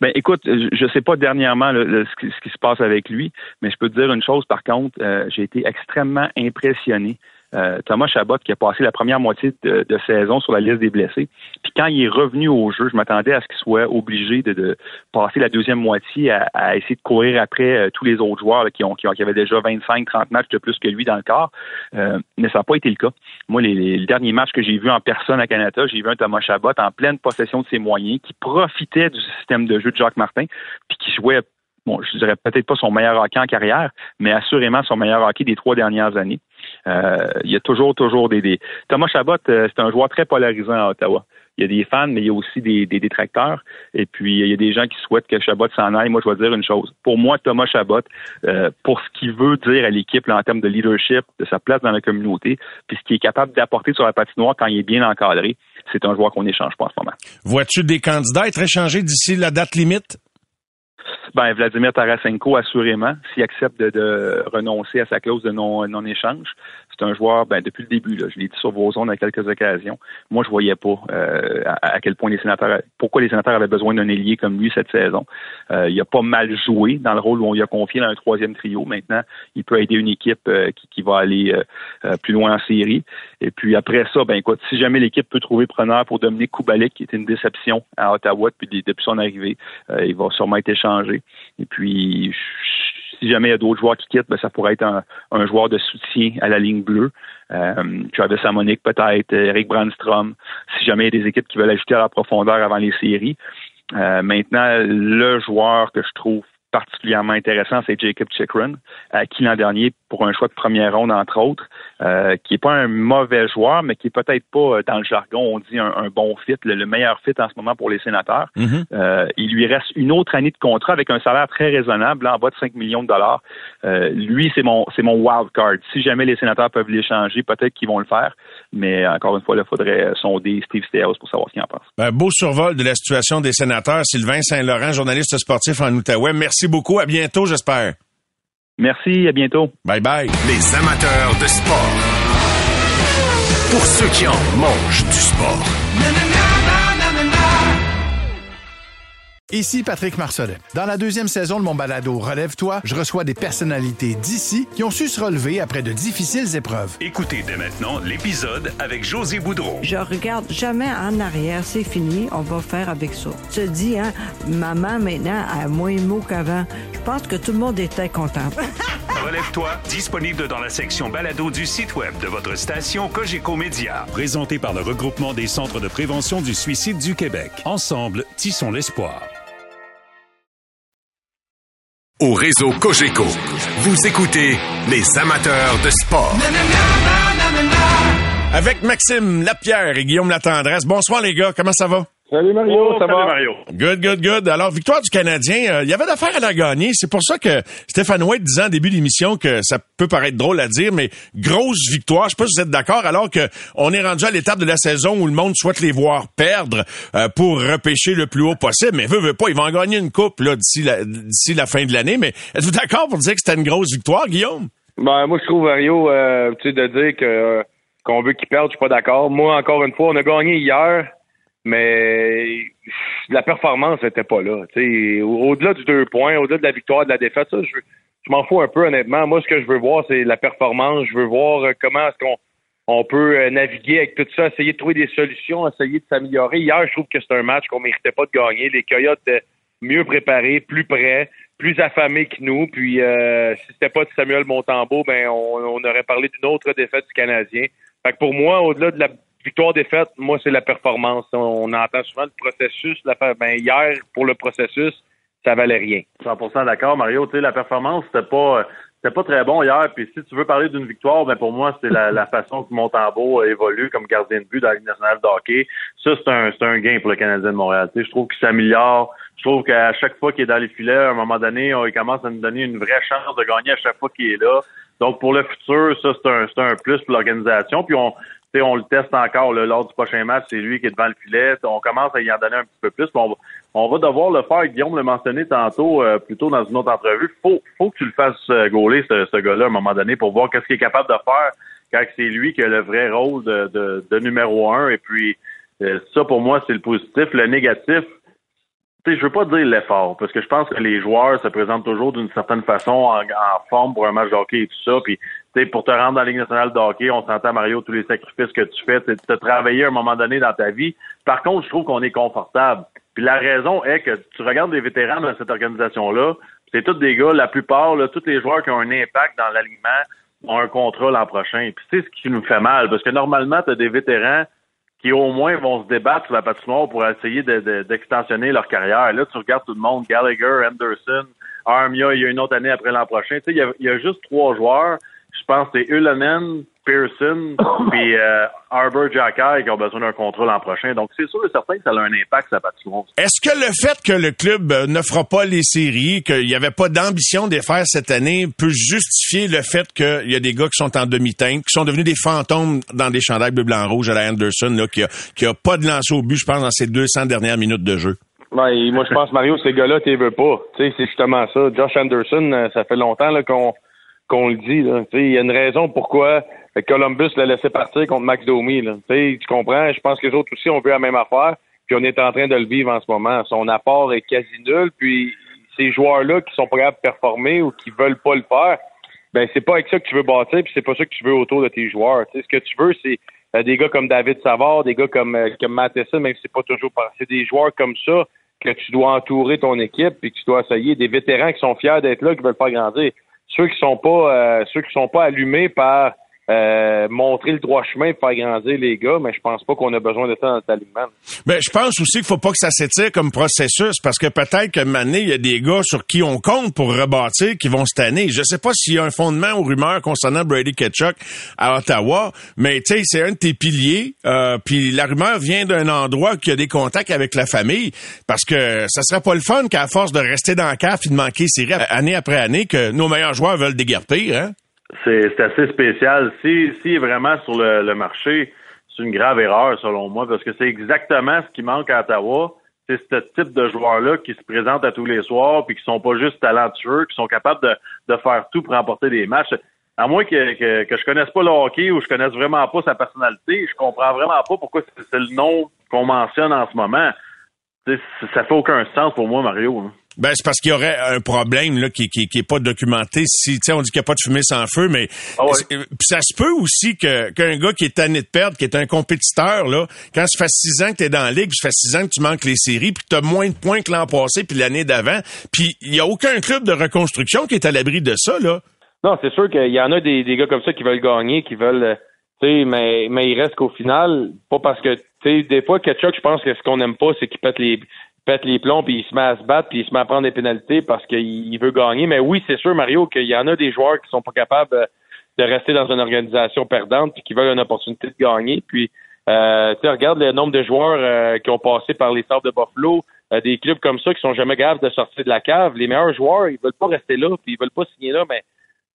Ben, écoute, je ne sais pas dernièrement le, le, ce, qui, ce qui se passe avec lui, mais je peux te dire une chose, par contre, euh, j'ai été extrêmement impressionné. Euh, Thomas Chabot, qui a passé la première moitié de, de saison sur la liste des blessés, puis quand il est revenu au jeu, je m'attendais à ce qu'il soit obligé de, de passer la deuxième moitié à, à essayer de courir après euh, tous les autres joueurs là, qui, ont, qui, ont, qui avaient déjà vingt-cinq trente matchs de plus que lui dans le corps, euh, mais ça n'a pas été le cas. Moi, les, les, les derniers matchs que j'ai vus en personne à Canada, j'ai vu un Thomas Chabot en pleine possession de ses moyens, qui profitait du système de jeu de Jacques Martin, puis qui jouait, bon, je dirais peut-être pas son meilleur hockey en carrière, mais assurément son meilleur hockey des trois dernières années. Euh, il y a toujours, toujours des... des... Thomas Chabot, euh, c'est un joueur très polarisant à Ottawa. Il y a des fans, mais il y a aussi des, des détracteurs. Et puis, il y a des gens qui souhaitent que Chabot s'en aille. Moi, je vais dire une chose. Pour moi, Thomas Chabot, euh, pour ce qu'il veut dire à l'équipe là, en termes de leadership, de sa place dans la communauté, puis ce qu'il est capable d'apporter sur la patinoire quand il est bien encadré, c'est un joueur qu'on n'échange pas en ce moment. Vois-tu des candidats être échangés d'ici la date limite? Ben, Vladimir Tarasenko, assurément, s'il accepte de, de renoncer à sa clause de non, non-échange. C'est un joueur, ben, depuis le début, là, je l'ai dit sur vos ondes à quelques occasions, moi, je voyais pas euh, à, à quel point les Sénateurs, pourquoi les Sénateurs avaient besoin d'un ailier comme lui cette saison. Euh, il a pas mal joué dans le rôle où on lui a confié dans un troisième trio. Maintenant, il peut aider une équipe euh, qui, qui va aller euh, plus loin en série. Et puis après ça, ben écoute, si jamais l'équipe peut trouver preneur pour Dominique Kubalik, qui était une déception à Ottawa depuis, depuis son arrivée, euh, il va sûrement être échangé. Et puis, si jamais il y a d'autres joueurs qui quittent, ben ça pourrait être un, un joueur de soutien à la ligne bleue. Euh, Travis Hamonic peut-être, Eric Brandstrom. Si jamais il y a des équipes qui veulent ajouter à la profondeur avant les séries. Euh, maintenant, le joueur que je trouve particulièrement intéressant, c'est Jacob Chychrun, acquis l'an dernier pour un choix de première ronde, entre autres, euh, qui n'est pas un mauvais joueur, mais qui n'est peut-être pas, dans le jargon, on dit un, un bon fit, le, le meilleur fit en ce moment pour les Sénateurs. Mm-hmm. Euh, il lui reste une autre année de contrat avec un salaire très raisonnable, là, en bas de cinq millions de dollars. Euh, lui, c'est mon c'est mon wild card. Si jamais les Sénateurs peuvent l'échanger, peut-être qu'ils vont le faire, mais encore une fois, il faudrait sonder Steve Staios pour savoir ce qu'il en pense. Un beau survol de la situation des Sénateurs. Sylvain Saint-Laurent, journaliste sportif en Outaouais. Merci. Merci beaucoup. À bientôt, j'espère. Merci. À bientôt. Bye bye. Les amateurs de sport. Pour ceux qui en mangent du sport. Ici Patrick Marcelet. Dans la deuxième saison de mon balado Relève-toi, je reçois des personnalités d'ici qui ont su se relever après de difficiles épreuves. Écoutez dès maintenant l'épisode avec Josée Boudreau. Je regarde jamais en arrière, c'est fini, on va faire avec ça. Tu te dis, hein, maman maintenant a moins de mots qu'avant. Je pense que tout le monde était content. Relève-toi, disponible dans la section balado du site web de votre station Cogeco Média. Présenté par le regroupement des centres de prévention du suicide du Québec. Ensemble, tissons l'espoir. Au réseau Cogeco, vous écoutez les amateurs de sport. Avec Maxime Lapierre et Guillaume Latendresse. Bonsoir les gars, comment ça va? Salut Mario, oh, ça va? Mario. Good, good, good. Alors, victoire du Canadien, euh, il y avait d'affaires à la gagner. C'est pour ça que Stéphane Waite disait en début d'émission que ça peut paraître drôle à dire, mais grosse victoire. Je sais pas si vous êtes d'accord, alors que on est rendu à l'étape de la saison où le monde souhaite les voir perdre euh, pour repêcher le plus haut possible. Mais veut, veut pas, ils vont en gagner une coupe là d'ici la, d'ici la fin de l'année. Mais êtes-vous d'accord pour dire que c'était une grosse victoire, Guillaume? Ben, moi, je trouve, Mario, euh, tu sais, de dire que euh, qu'on veut qu'ils perdent, je suis pas d'accord. Moi, encore une fois, on a gagné hier. Mais la performance n'était pas là. T'sais, au-delà du deux points, au-delà de la victoire, de la défaite, ça, je, je m'en fous un peu, honnêtement. Moi, ce que je veux voir, c'est la performance. Je veux voir comment est-ce qu'on on peut naviguer avec tout ça, essayer de trouver des solutions, essayer de s'améliorer. Hier, je trouve que c'est un match qu'on ne méritait pas de gagner. Les Coyotes étaient mieux préparés, plus prêts, plus affamés que nous. Puis, euh, si c'était pas de Samuel Montembeault, ben, on, on aurait parlé d'une autre défaite du Canadien. Fait que pour moi, au-delà de la victoire-défaite, moi, c'est la performance. On entend souvent le processus. La... Ben, hier, pour le processus, ça valait rien. cent pour cent d'accord, Mario. Tu sais, la performance, c'était pas, c'était pas très bon hier. Puis si tu veux parler d'une victoire, ben pour moi, c'est la, la façon que Montembeault évolue comme gardien de but dans la Ligue nationale de hockey. Ça, c'est un, c'est un gain pour le Canadien de Montréal. Tu sais, je trouve qu'il s'améliore. Je trouve qu'à chaque fois qu'il est dans les filets, à un moment donné, on, il commence à nous donner une vraie chance de gagner à chaque fois qu'il est là. Donc, pour le futur, ça, c'est un, c'est un plus pour l'organisation. Puis on... T'sais, on le teste encore là, lors du prochain match, c'est lui qui est devant le filet. On commence à y en donner un petit peu plus. On va, on va devoir le faire. Guillaume l'a mentionné tantôt, euh, plutôt dans une autre entrevue. Faut, faut que tu le fasses gauler, ce, ce gars-là, à un moment donné, pour voir qu'est-ce qu'il est capable de faire quand c'est lui qui a le vrai rôle de, de, de numéro un. Et puis, euh, ça, pour moi, c'est le positif. Le négatif, tu sais, je veux pas dire l'effort, parce que je pense que les joueurs se présentent toujours d'une certaine façon en, en forme pour un match de hockey et tout ça. Puis, tu sais, pour te rendre dans la Ligue nationale de hockey, on s'entend, Mario, tous les sacrifices que tu fais, tu as travaillé à un moment donné dans ta vie. Par contre, je trouve qu'on est confortable. Puis la raison est que tu regardes les vétérans de cette organisation-là, c'est tous des gars, la plupart, là, tous les joueurs qui ont un impact dans l'alignement ont un contrat l'an prochain. Puis c'est ce qui nous fait mal, parce que normalement, tu as des vétérans qui au moins vont se débattre sur la patinoire pour essayer de, de, d'extensionner leur carrière. Là, tu regardes tout le monde, Gallagher, Anderson, Armia, il y a une autre année après l'an prochain. Tu sais, il y a, il y a juste trois joueurs. Je pense que c'est Ullman, Pearson puis euh, Arbor Jacky qui ont besoin d'un contrat l'an prochain. Donc, c'est sûr et certain que ça a un impact, ça patinoire. Est-ce que le fait que le club ne fera pas les séries, qu'il n'y avait pas d'ambition de les faire cette année, peut justifier le fait qu'il y a des gars qui sont en demi-teinte, qui sont devenus des fantômes dans des chandails bleu, blanc, rouge à la Anderson, là, qui a, qui a pas de lancer au but, je pense, dans ces deux cents dernières minutes de jeu? Ouais, moi, je pense, Mario, ces gars-là, tu les veux pas. Tu sais, c'est justement ça. Josh Anderson, ça fait longtemps là, qu'on... qu'on le dit, là. Il y a une raison pourquoi Columbus l'a laissé partir contre Max Domi. Là. Tu comprends? Je pense que les autres aussi ont vu la même affaire, puis on est en train de le vivre en ce moment. Son apport est quasi nul, puis ces joueurs-là qui sont pas capables de performer ou qui veulent pas le faire, ben c'est pas avec ça que tu veux bâtir, puis c'est pas ça que tu veux autour de tes joueurs. T'sais, ce que tu veux, c'est euh, des gars comme David Savard, des gars comme, euh, comme Matheson, même si c'est pas toujours passé. C'est des joueurs comme ça que tu dois entourer ton équipe, puis que tu dois essayer des vétérans qui sont fiers d'être là, qui veulent pas grandir. Ceux qui sont pas euh, ceux qui sont pas allumés par Euh, montrer le droit chemin pour faire grandir les gars, mais je pense pas qu'on a besoin de ça dans notre alignement. Mais je pense aussi qu'il faut pas que ça s'étire comme processus, parce que peut-être que Mané, il y a des gars sur qui on compte pour rebâtir qui vont se tanner. Je sais pas s'il y a un fondement aux rumeurs concernant Brady Tkachuk à Ottawa, mais tu sais, c'est un de tes piliers, euh, puis la rumeur vient d'un endroit qui a des contacts avec la famille, parce que ça serait pas le fun qu'à force de rester dans le caf et de manquer série année après année, que nos meilleurs joueurs veulent déguerpir, hein? C'est, c'est assez spécial. Si, si vraiment sur le, le marché, c'est une grave erreur selon moi, parce que c'est exactement ce qui manque à Ottawa. C'est ce type de joueurs-là qui se présentent à tous les soirs, puis qui sont pas juste talentueux, qui sont capables de, de faire tout pour remporter des matchs. À moins que, que, que je connaisse pas le hockey ou je connaisse vraiment pas sa personnalité, je comprends vraiment pas pourquoi c'est, c'est le nom qu'on mentionne en ce moment. T'sais, ça fait aucun sens pour moi, Mario. Hein. Ben c'est parce qu'il y aurait un problème là qui qui qui est pas documenté. Si tu sais, on dit qu'il n'y a pas de fumée sans feu, mais ah ouais. Ça se peut aussi que qu'un gars qui est tanné de perdre, qui est un compétiteur là, quand ça fait six ans que t'es dans la ligue, puis ça fait six ans que tu manques les séries, puis t'as moins de points que l'an passé, puis l'année d'avant, puis il y a aucun club de reconstruction qui est à l'abri de ça là. Non, c'est sûr qu'il y en a des des gars comme ça qui veulent gagner, qui veulent, tu sais, mais mais il reste qu'au final, pas parce que tu sais, des fois Tkachuk, je pense que ce qu'on aime pas, c'est qu'il pète les pète les plombs, puis il se met à se battre, puis il se met à prendre des pénalités parce qu'il veut gagner. Mais oui, c'est sûr, Mario, qu'il y en a des joueurs qui sont pas capables de rester dans une organisation perdante puis qui veulent une opportunité de gagner. Puis, euh, tu sais, regarde le nombre de joueurs euh, qui ont passé par les Stars de Buffalo, euh, des clubs comme ça qui sont jamais capables de sortir de la cave. Les meilleurs joueurs, ils veulent pas rester là, puis ils veulent pas signer là, mais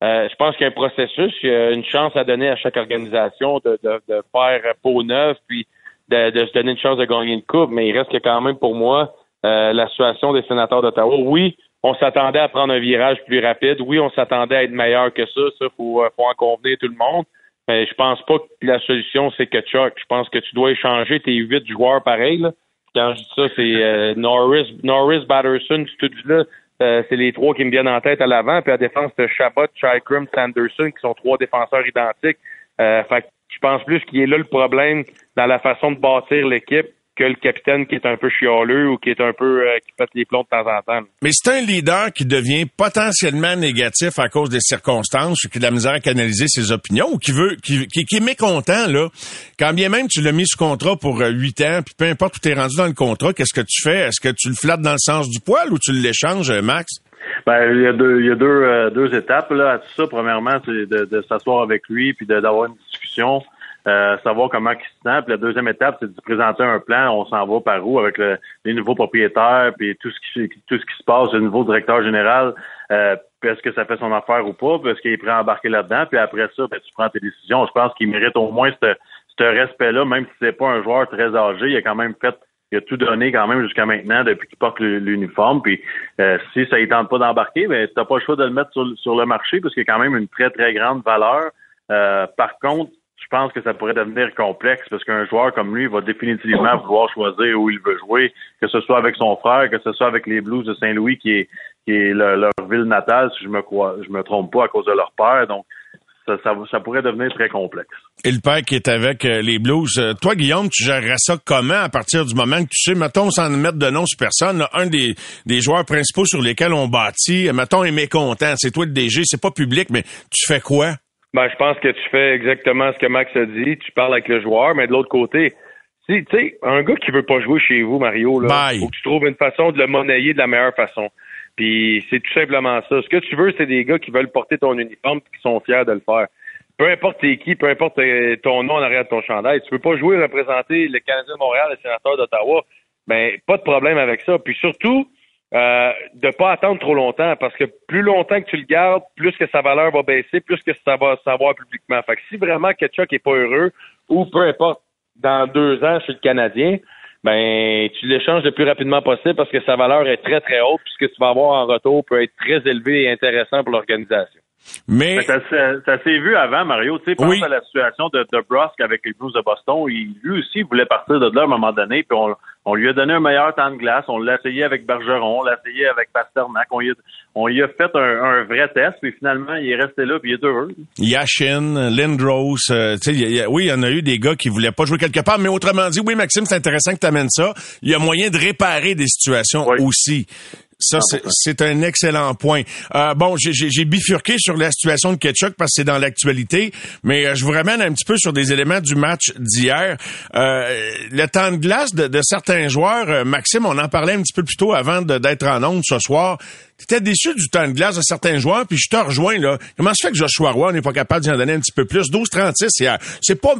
euh, je pense qu'il y a un processus, il y a une chance à donner à chaque organisation de, de, de faire peau neuve, puis de, de se donner une chance de gagner une coupe. Mais il reste que quand même, pour moi, Euh, la situation des Sénateurs d'Ottawa. Oui, on s'attendait à prendre un virage plus rapide. Oui, on s'attendait à être meilleur que ça. Ça, faut, faut en convenir tout le monde. Mais je pense pas que la solution, c'est Tkachuk. Je pense que tu dois échanger tes huit joueurs pareils, là. Quand je dis ça, c'est euh, Norris, Norris, Batterson, tout là. Euh, c'est les trois qui me viennent en tête à l'avant. Puis à la défense, de Chabot, Chychrun, Sanderson, qui sont trois défenseurs identiques. Euh, fait que je pense plus qu'il est là le problème dans la façon de bâtir l'équipe, que le capitaine qui est un peu chialeux ou qui est un peu euh, qui pète les plombs de temps en temps. Mais c'est un leader qui devient potentiellement négatif à cause des circonstances, ou qui a de la misère à canaliser ses opinions, ou qui veut qui, qui, qui est mécontent là. Quand bien même tu l'as mis sous contrat pour huit euh, ans, puis peu importe où t'es rendu dans le contrat, qu'est-ce que tu fais? Est-ce que tu le flattes dans le sens du poil ou tu l'échanges, Max? Ben il y a deux il y a deux euh, deux étapes là à tout ça. Premièrement, c'est de, de s'asseoir avec lui puis de, d'avoir une discussion. Euh, savoir comment il se sent. Puis la deuxième étape, c'est de présenter un plan. On s'en va par où avec le, les nouveaux propriétaires, puis tout ce qui tout ce qui se passe, le nouveau directeur général. Euh, est-ce que ça fait son affaire ou pas? Puis est-ce qu'il est prêt à embarquer là-dedans? Puis après ça, ben, tu prends tes décisions. Je pense qu'il mérite au moins ce, ce respect-là, même si c'est pas un joueur très âgé. Il a quand même fait, il a tout donné quand même jusqu'à maintenant depuis qu'il porte l'uniforme. Puis euh, si ça ne tente pas d'embarquer, ben t'as pas le choix de le mettre sur, sur le marché parce qu'il y a quand même une très très grande valeur. Euh, par contre, je pense que ça pourrait devenir complexe parce qu'un joueur comme lui va définitivement pouvoir choisir où il veut jouer, que ce soit avec son frère, que ce soit avec les Blues de Saint-Louis qui est, qui est leur, leur ville natale, si je me crois, je me trompe pas, à cause de leur père. Donc, ça, ça, ça pourrait devenir très complexe. Et le père qui est avec euh, les Blues. Euh, toi, Guillaume, tu gérerais ça comment à partir du moment que tu sais, mettons, sans mettre de nom sur personne, là, un des, des joueurs principaux sur lesquels on bâtit, mettons, est mécontent. C'est toi le D G, c'est pas public, mais tu fais quoi? Ben, je pense que tu fais exactement ce que Max a dit. Tu parles avec le joueur, mais de l'autre côté, si, tu sais, un gars qui veut pas jouer chez vous, Mario, là, faut que tu trouves une façon de le monnayer de la meilleure façon. Puis c'est tout simplement ça. Ce que tu veux, c'est des gars qui veulent porter ton uniforme et qui sont fiers de le faire. Peu importe t'es qui, peu importe ton nom en arrière de ton chandail, tu peux pas jouer représenter le Canadien de Montréal, les Sénateurs d'Ottawa. Ben, pas de problème avec ça. Puis surtout, Euh, de pas attendre trop longtemps, parce que plus longtemps que tu le gardes, plus que sa valeur va baisser, plus que ça va se savoir publiquement. Fait que si vraiment Tkachuk est pas heureux, ou peu importe, dans deux ans chez le Canadien, ben tu l'échanges le plus rapidement possible parce que sa valeur est très très haute, puis ce que tu vas avoir en retour peut être très élevé et intéressant pour l'organisation. Mais ça, ça, ça s'est vu avant, Mario. Tu sais, pense oui. à la situation de, de Brusque avec les Blues de Boston. Il, lui aussi voulait partir de là à un moment donné, puis on, on lui a donné un meilleur temps de glace. On l'a essayé avec Bergeron, on l'a essayé avec Pasternak. On y a, on y a fait un, un vrai test, puis finalement, il est resté là, puis il est heureux. Yashin, Lindros, euh, tu sais, oui, il y en a eu des gars qui voulaient pas jouer quelque part, mais autrement dit, oui, Maxime, c'est intéressant que tu amènes ça. Il y a moyen de réparer des situations oui. aussi. Ça, c'est, c'est un excellent point. Euh, bon, j'ai, j'ai bifurqué sur la situation de Tkachuk parce que c'est dans l'actualité, mais je vous ramène un petit peu sur des éléments du match d'hier. Euh, le temps de glace de, de certains joueurs, Maxime, on en parlait un petit peu plus tôt avant de, d'être en onde ce soir. T'étais déçu du temps de glace de certains joueurs, puis je te rejoins, là. Comment ça fait que Joshua Roy n'est pas capable d'y en donner un petit peu plus? douze trente-six hier. C'est pas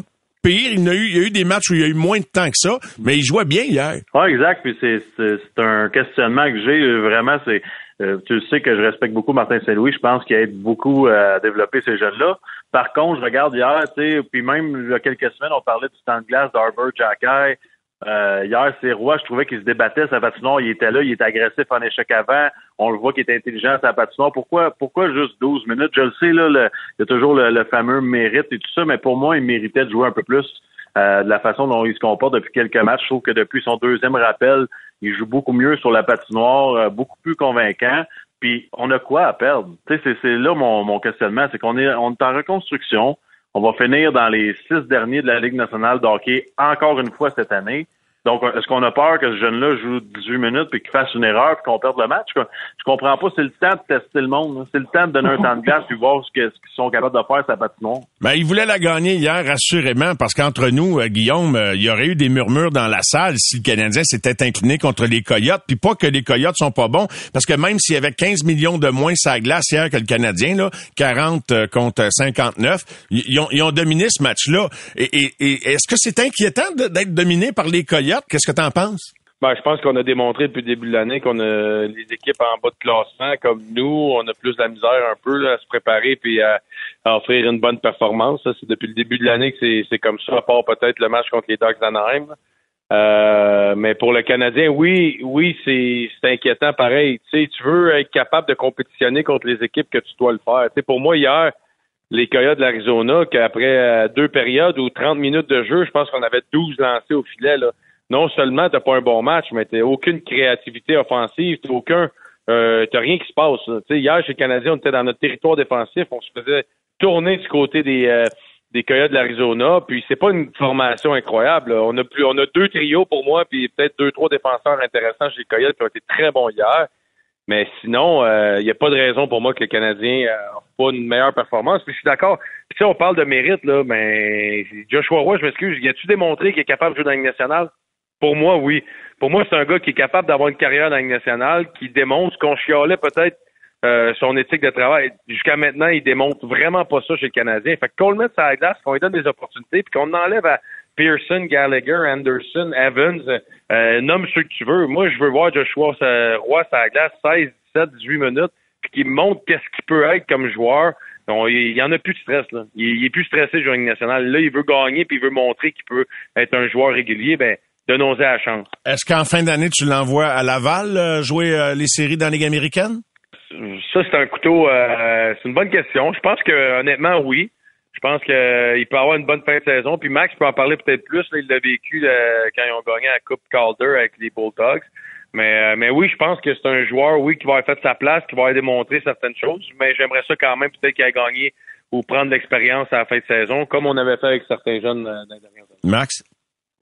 pire. Il y a eu, il y a eu des matchs où il y a eu moins de temps que ça, mais il jouait bien hier. Ouais, exact. Puis c'est, c'est, c'est un questionnement que j'ai. Vraiment, c'est, euh, tu sais que je respecte beaucoup Martin Saint-Louis. Je pense qu'il aide beaucoup à développer ces jeunes-là. Par contre, je regarde hier, tu sais, puis même il y a quelques semaines, on parlait du temps de glace d'Arber Jacky. Euh, hier, c'est Roy, je trouvais qu'il se débattait sa patinoire, il était là, il était agressif en échec avant, on le voit qu'il est intelligent sa patinoire. Pourquoi pourquoi juste douze minutes? Je le sais, là, le, il y a toujours le, le fameux mérite et tout ça, mais pour moi, il méritait de jouer un peu plus euh, de la façon dont il se comporte depuis quelques matchs. Je trouve que depuis son deuxième rappel, il joue beaucoup mieux sur la patinoire, euh, beaucoup plus convaincant. Puis on a quoi à perdre? Tu sais, c'est, c'est là mon, mon questionnement, c'est qu'on est on est en reconstruction. On va finir dans les six derniers de la Ligue nationale de hockey encore une fois cette année. Donc, est-ce qu'on a peur que ce jeune-là joue dix-huit minutes puis qu'il fasse une erreur puis qu'on perde le match? Je comprends pas. C'est le temps de tester le monde. C'est le temps de donner un temps de glace puis voir ce, que, ce qu'ils sont capables de faire, sa patinoire. Ben, ils voulaient la gagner hier, assurément, parce qu'entre nous, euh, Guillaume, euh, il y aurait eu des murmures dans la salle si le Canadien s'était incliné contre les Coyotes. Puis pas que les Coyotes sont pas bons, parce que même s'il y avait quinze millions de moins sur la glace hier que le Canadien, là, quarante euh, contre cinquante-neuf, ils ont, ils ont dominé ce match-là. Et, et, et est-ce que c'est inquiétant de, d'être dominé par les Coyotes? Qu'est-ce que tu en penses? Ben, je pense qu'on a démontré depuis le début de l'année qu'on a les équipes en bas de classement comme nous. On a plus de la misère un peu là, à se préparer et à, à offrir une bonne performance. Ça, c'est depuis le début de l'année que c'est, c'est comme ça, à part peut-être le match contre les Ducks d'Anaheim. Euh, mais pour le Canadien, oui, oui, c'est, c'est inquiétant pareil. Tu sais, tu veux être capable de compétitionner contre les équipes que tu dois le faire. Tu sais, pour moi, hier, les Coyotes de l'Arizona, qu'après deux périodes ou trente minutes de jeu, je pense qu'on avait douze lancés au filet, là. Non seulement t'as pas un bon match, mais t'as aucune créativité offensive, t'as aucun, euh, t'as rien qui se passe. T'sais, hier, chez les Canadiens, on était dans notre territoire défensif, on se faisait tourner du côté des, euh, des Coyotes de l'Arizona, puis c'est pas une formation incroyable. Là. On a plus, on a deux trios pour moi, puis peut-être deux, trois défenseurs intéressants chez les Coyotes qui ont été très bons hier. Mais sinon, il euh, n'y a pas de raison pour moi que les Canadiens n'ont pas une meilleure performance. Puis je suis d'accord. Puis si on parle de mérite, là, mais Joshua Roy, je m'excuse, y a-tu démontré qu'il est capable de jouer dans la Ligue nationale? Pour moi, oui. Pour moi, c'est un gars qui est capable d'avoir une carrière dans la Ligue nationale, qui démontre qu'on chialait peut-être euh, son éthique de travail. Jusqu'à maintenant, il démontre vraiment pas ça chez le Canadien. Fait qu'on le mette sur la glace, qu'on lui donne des opportunités, puis qu'on enlève à Pearson, Gallagher, Anderson, Evans, euh, nomme ceux que tu veux. Moi, je veux voir Joshua Roy sur la glace seize, dix-sept, dix-huit minutes, puis qu'il montre qu'est-ce qu'il peut être comme joueur. Donc, il n'y en a plus de stress, là. Il, il est plus stressé de jouer en Ligue nationale. Là, il veut gagner, puis il veut montrer qu'il peut être un joueur régulier. Ben, donnons-y à la chance. Est-ce qu'en fin d'année, tu l'envoies à Laval euh, jouer euh, les séries dans la Ligue américaine? Ça, c'est un couteau... Euh, c'est une bonne question. Je pense que honnêtement, oui. Je pense qu'il euh, peut avoir une bonne fin de saison. Puis Max peut en parler peut-être plus. Là, il l'a vécu euh, quand ils ont gagné la Coupe Calder avec les Bulldogs. Mais, euh, mais oui, je pense que c'est un joueur, oui, qui va avoir fait sa place, qui va avoir démontré certaines choses. Mais j'aimerais ça quand même peut-être qu'il a gagné ou prendre l'expérience à la fin de saison, comme on avait fait avec certains jeunes euh, dans les dernières années. Max?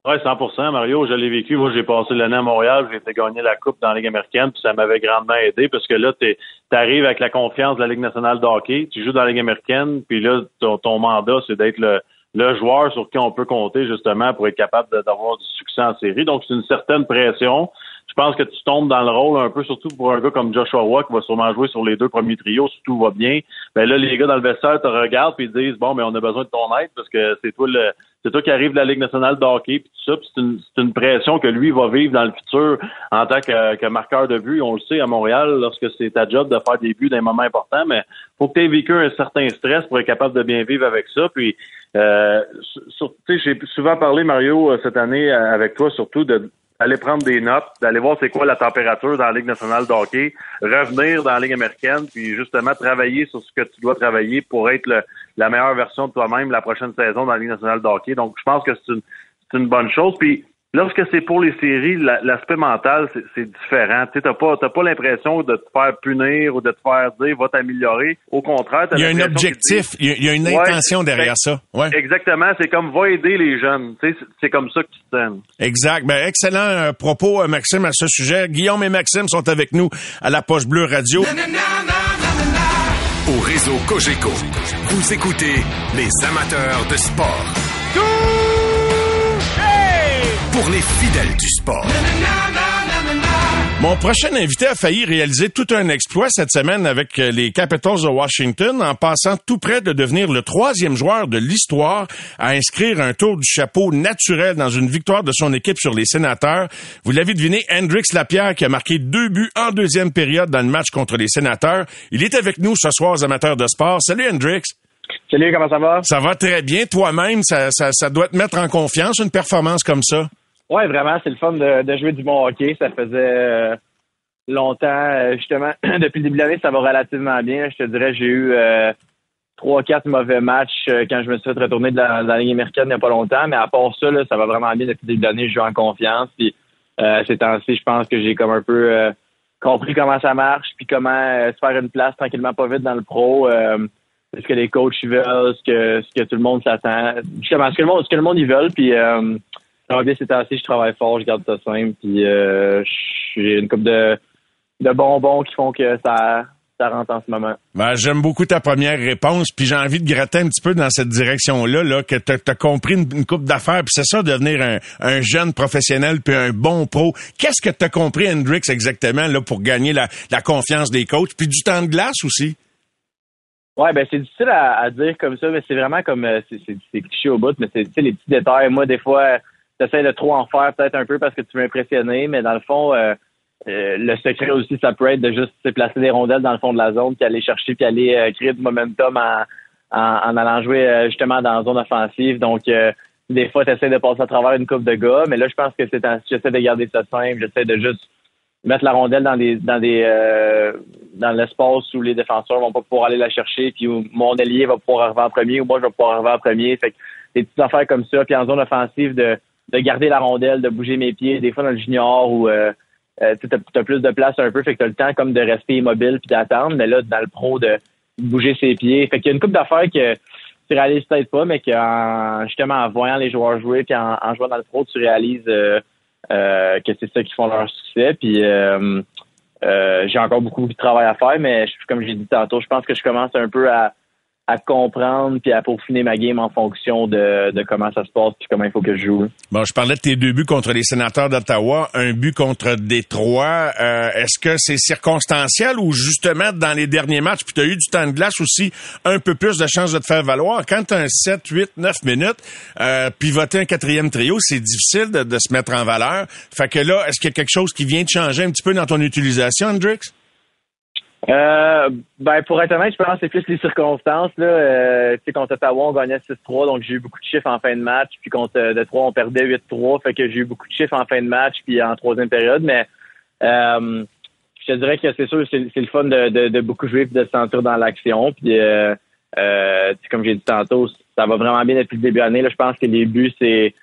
Oui, cent pour cent, Mario, je l'ai vécu. Moi, j'ai passé l'année à Montréal, j'ai été gagner la Coupe dans la Ligue américaine, puis ça m'avait grandement aidé, parce que là, tu arrives avec la confiance de la Ligue nationale de hockey, tu joues dans la Ligue américaine, puis là, ton, ton mandat, c'est d'être le, le joueur sur qui on peut compter, justement, pour être capable de, d'avoir du succès en série. Donc, c'est une certaine pression. Je pense que tu tombes dans le rôle un peu, surtout pour un gars comme Joshua Roy, qui va sûrement jouer sur les deux premiers trios, si tout va bien. Ben là, les gars dans le vestiaire te regardent, puis ils disent, bon, mais on a besoin de ton aide, parce que c'est toi le... C'est toi qui arrive de la Ligue nationale de hockey, puis tout ça, puis c'est une, c'est une pression que lui va vivre dans le futur en tant que, que marqueur de but. On le sait à Montréal, lorsque c'est ta job de faire des buts dans des moments importants, mais faut que tu aies vécu un certain stress pour être capable de bien vivre avec ça. Puis, euh, sur, j'ai souvent parlé, Mario, cette année avec toi, surtout de d'aller prendre des notes, d'aller voir c'est quoi la température dans la Ligue nationale de hockey, revenir dans la Ligue américaine, puis justement travailler sur ce que tu dois travailler pour être le, la meilleure version de toi-même la prochaine saison dans la Ligue nationale de hockey. Donc, je pense que c'est une, c'est une bonne chose. Puis, Lorsque c'est pour les séries, la, l'aspect mental, c'est, c'est différent. Tu sais, t'as pas, t'as pas l'impression de te faire punir ou de te faire dire va t'améliorer. Au contraire, t'as il y a un objectif, dit, il y a une intention ouais, derrière ça. Ouais. Exactement, c'est comme va aider les jeunes. Tu sais, c'est comme ça que tu t'aimes. Exact. Ben excellent propos, Maxime, à ce sujet. Guillaume et Maxime sont avec nous à la Poche Bleue Radio. Na, na, na, na, na, na. Au réseau Cogeco, vous écoutez les amateurs de sport. Go! Pour les fidèles du sport. Mon prochain invité a failli réaliser tout un exploit cette semaine avec les Capitals de Washington en passant tout près de devenir le troisième joueur de l'histoire à inscrire un tour du chapeau naturel dans une victoire de son équipe sur les Sénateurs. Vous l'avez deviné, Hendrix Lapierre qui a marqué deux buts en deuxième période dans le match contre les Sénateurs. Il est avec nous ce soir aux amateurs de sport. Salut Hendrix. Salut, comment ça va? Ça va très bien. Toi-même, ça, ça, ça doit te mettre en confiance, une performance comme ça. Oui, vraiment, c'est le fun de, de jouer du bon hockey. Ça faisait euh, longtemps, euh, justement, depuis le début de l'année, ça va relativement bien. Je te dirais, j'ai eu euh, trois quatre mauvais matchs euh, quand je me suis fait retourner dans, dans la Ligue américaine il n'y a pas longtemps. Mais à part ça, là, ça va vraiment bien depuis le début de l'année. Je joue en confiance. Puis, euh, ces temps-ci, je pense que j'ai comme un peu euh, compris comment ça marche puis comment euh, se faire une place tranquillement pas vite dans le pro. Euh, ce que les coachs veulent, ce que, ce que tout le monde s'attend. Justement, ce que le monde, ce que le monde ils veulent. Puis... Euh, ces temps-ci, je travaille fort, je garde ça simple, puis euh, j'ai une couple de, de bonbons qui font que ça, ça rentre en ce moment. Ben, j'aime beaucoup ta première réponse, puis j'ai envie de gratter un petit peu dans cette direction-là, là, que tu as compris une, une couple d'affaires, puis c'est ça, devenir un, un jeune professionnel, puis un bon pro. Qu'est-ce que tu as compris, Hendrix, exactement, là, pour gagner la, la confiance des coachs, puis du temps de glace aussi? Ouais, ben c'est difficile à, à dire comme ça, mais c'est vraiment comme, c'est, c'est, c'est cliché au bout, mais c'est les petits détails. Moi, des fois... T'essaies de trop en faire peut-être un peu parce que tu veux impressionner, mais dans le fond, euh, euh, le secret aussi, ça peut être de juste se placer des rondelles dans le fond de la zone, puis aller chercher, puis aller euh, créer du momentum en, en, en allant jouer euh, justement dans la zone offensive. Donc, euh, des fois, t'essaies de passer à travers une coupe de gars, mais là, je pense que c'est un, j'essaie de garder ça simple, j'essaie de juste mettre la rondelle dans des dans des euh, dans l'espace où les défenseurs vont pas pouvoir aller la chercher, puis où mon allié va pouvoir arriver en premier, ou moi, je vais pouvoir arriver en premier. Fait que des petites affaires comme ça, puis en zone offensive, de de garder la rondelle, de bouger mes pieds, des fois dans le junior où euh, euh, tu as plus de place un peu, fait que tu as le temps comme de rester immobile puis d'attendre, mais là, dans le pro, de bouger ses pieds. Fait qu'il y a une couple d'affaires que tu réalises peut-être pas, mais qu'en justement en voyant les joueurs jouer puis en, en jouant dans le pro, tu réalises euh, euh, que c'est ça qui font leur succès. Puis euh, euh, j'ai encore beaucoup de travail à faire, mais je, comme j'ai dit tantôt, je pense que je commence un peu à à comprendre puis à peaufiner ma game en fonction de, de comment ça se passe puis comment il faut que je joue. Bon, je parlais de tes deux buts contre les Sénateurs d'Ottawa, un but contre Détroit. Euh, est-ce que c'est circonstanciel ou justement dans les derniers matchs, puis tu as eu du temps de glace aussi, un peu plus de chances de te faire valoir? Quand tu as un sept, huit, neuf minutes, euh, pivoter un quatrième trio, c'est difficile de, de se mettre en valeur. Fait que là, est-ce qu'il y a quelque chose qui vient de changer un petit peu dans ton utilisation, Hendrix? Euh, ben, pour être honnête, je pense que c'est plus les circonstances, là. Euh, tu sais, contre Ottawa, on gagnait six trois, donc j'ai eu beaucoup de chiffres en fin de match. Puis contre euh, Détroit, on perdait huit trois, fait que j'ai eu beaucoup de chiffres en fin de match, puis en troisième période. Mais, euh, je te dirais que c'est sûr, c'est, c'est le fun de, de, de beaucoup jouer puis de se sentir dans l'action. Puis, euh, euh, comme j'ai dit tantôt, ça va vraiment bien depuis le début de l'année, là. Je pense que les buts, c'est,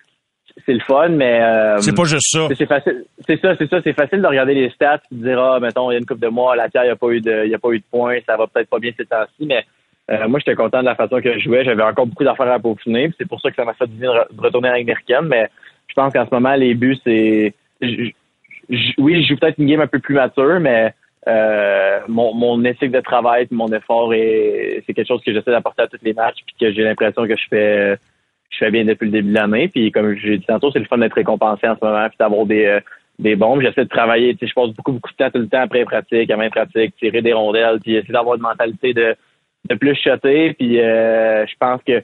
c'est le fun, mais... Euh, c'est pas juste ça. C'est, c'est facile. C'est ça, c'est ça. C'est facile de regarder les stats et de dire, ah, mettons, il y a une couple de mois, Lapierre, il n'y a pas eu de, il y a pas eu de points, ça va peut-être pas bien ces temps-ci, mais euh, moi, j'étais content de la façon que je jouais. J'avais encore beaucoup d'affaires à peaufiner, puis c'est pour ça que ça m'a fait du bien de retourner à l'américaine, mais je pense qu'en ce moment, les buts, c'est... Je, je, oui, je joue peut-être une game un peu plus mature, mais euh, mon, mon éthique de travail et mon effort, est, c'est quelque chose que j'essaie d'apporter à tous les matchs puis que j'ai l'impression que je fais... Je fais bien depuis le début de l'année, puis comme j'ai dit tantôt, c'est le fun d'être récompensé en ce moment, puis d'avoir des euh, des bombes. J'essaie de travailler, tu sais, je passe beaucoup beaucoup de temps tout le temps après pratique, avant pratique, tirer des rondelles, puis essayer d'avoir une mentalité de de plus shotter. Puis euh, je pense que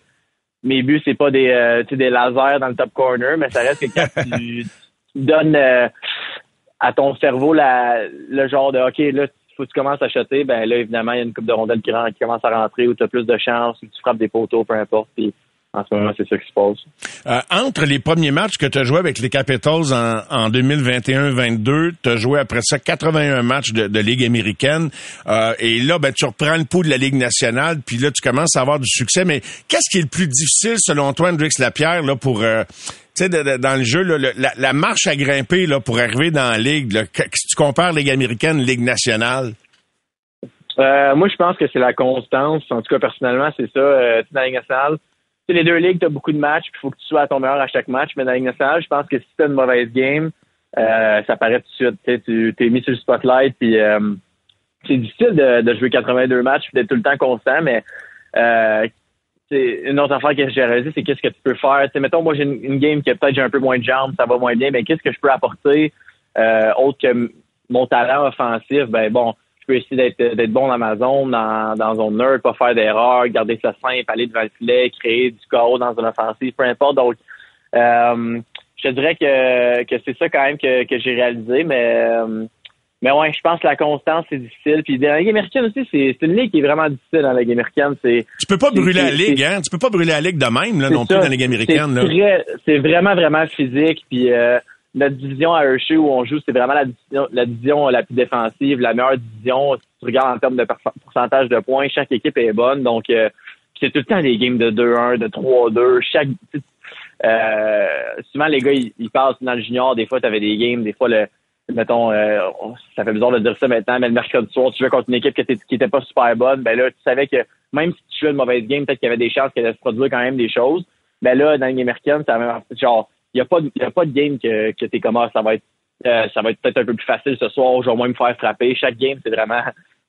mes buts c'est pas des euh, tu sais, des lasers dans le top corner, mais ça reste que quand tu, tu donnes euh, à ton cerveau la le genre de ok là faut que tu commences à shotter, ben là évidemment il y a une coupe de rondelles qui rentre, qui commence à rentrer, où tu as plus de chance, où tu frappes des poteaux, peu importe. Puis en ce moment, c'est ça qui se passe. Euh, entre les premiers matchs que tu as joué avec les Capitals en, en deux mille vingt et un vingt-deux, tu as joué après ça quatre-vingt-un matchs de, de Ligue américaine. Euh, et là, ben, tu reprends le pouls de la Ligue nationale, puis là, tu commences à avoir du succès. Mais qu'est-ce qui est le plus difficile, selon toi, Hendrix Lapierre, là, pour euh, tu sais, dans le jeu, là, le, la, la marche à grimper là, pour arriver dans la Ligue, là, si tu compares Ligue américaine, Ligue nationale? Euh, moi, je pense que c'est la constance. En tout cas, personnellement, c'est ça. Euh, dans la Ligue nationale, t'sais, les deux ligues, tu as beaucoup de matchs, il faut que tu sois à ton meilleur à chaque match. Mais dans la Ligue nationale, je pense que si tu as une mauvaise game, euh, ça paraît tout de suite. Tu es mis sur le spotlight, puis euh, c'est difficile de, de jouer quatre-vingt-deux matchs et d'être tout le temps constant, mais... Euh, une autre affaire que j'ai réalisé, c'est qu'est-ce que tu peux faire. T'sais, mettons, moi, j'ai une, une game que peut-être j'ai un peu moins de jambes, ça va moins bien, mais ben, qu'est-ce que je peux apporter euh, autre que mon talent offensif? Ben bon, je peux essayer d'être, d'être bon dans ma zone, dans, dans zone neutre, pas faire d'erreurs, garder ça simple, aller devant le filet, créer du chaos dans une offensive, peu importe. Donc, euh, je dirais que, que c'est ça quand même que, que j'ai réalisé, mais... Euh, Mais ouais, je pense que la constance, c'est difficile. Puis dans la Ligue américaine aussi, c'est, c'est une ligue qui est vraiment difficile dans la Ligue américaine. C'est, tu peux pas c'est, brûler c'est, la Ligue, hein? Tu peux pas brûler la Ligue de même, là, non ça, plus, dans la Ligue américaine. C'est, là. Très, c'est vraiment, vraiment physique. Puis euh, notre division à Hershey où on joue, c'est vraiment la division, la division la plus défensive, la meilleure division. Si tu regardes en termes de pourcentage de points, chaque équipe est bonne. Donc, euh, c'est tout le temps des games de deux un, de trois deux. Chaque, euh, souvent, les gars, ils, ils passent dans le junior. Des fois, tu avais des games, des fois, le... mettons, euh, ça fait bizarre de dire ça maintenant, mais le mercredi soir, tu jouais contre une équipe qui n'était pas super bonne, ben là, tu savais que même si tu jouais une mauvaise game, peut-être qu'il y avait des chances qu'elle allait se produire quand même des choses. Ben là, dans la Ligue américaine, ça va, genre, il n'y a pas de, y a pas de game que, que t'es comme, ah, ça va être, euh, ça va être peut-être un peu plus facile ce soir, je vais moins me faire frapper. Chaque game, c'est vraiment,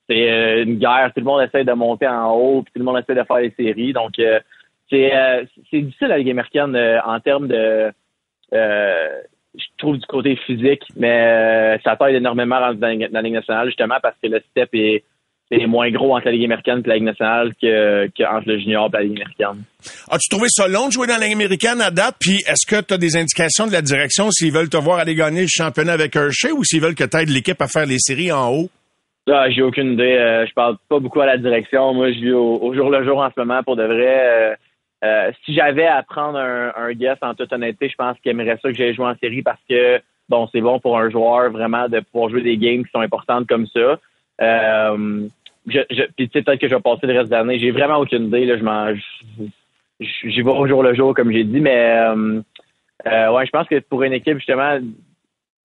c'est euh, une guerre. Tout le monde essaie de monter en haut, puis tout le monde essaie de faire les séries. Donc, euh, c'est, euh, c'est difficile la Ligue américaine euh, en termes de, euh, je trouve du côté physique, mais ça pèse énormément dans la Ligue nationale, justement, parce que le step est, est moins gros entre la Ligue américaine et la Ligue nationale que, que entre le junior et la Ligue américaine. As-tu trouvé ça long de jouer dans la Ligue américaine à date? Puis est-ce que tu as des indications de la direction s'ils veulent te voir aller gagner le championnat avec Hershey ou s'ils veulent que tu aides l'équipe à faire les séries en haut? Ah, j'ai aucune idée. Euh, je parle pas beaucoup à la direction. Moi, je vis au, au jour le jour en ce moment, pour de vrai... Euh, Euh, si j'avais à prendre un, un guess, en toute honnêteté, je pense qu'il aimerait ça que j'aille jouer en série parce que, bon, c'est bon pour un joueur vraiment de pouvoir jouer des games qui sont importantes comme ça. Euh, je, je, puis, tu sais, peut-être que je vais passer le reste de l'année. J'ai vraiment aucune idée. Là, je m'en, je, j'y vais au jour le jour, comme j'ai dit. Mais, euh, euh, ouais, je pense que pour une équipe, justement,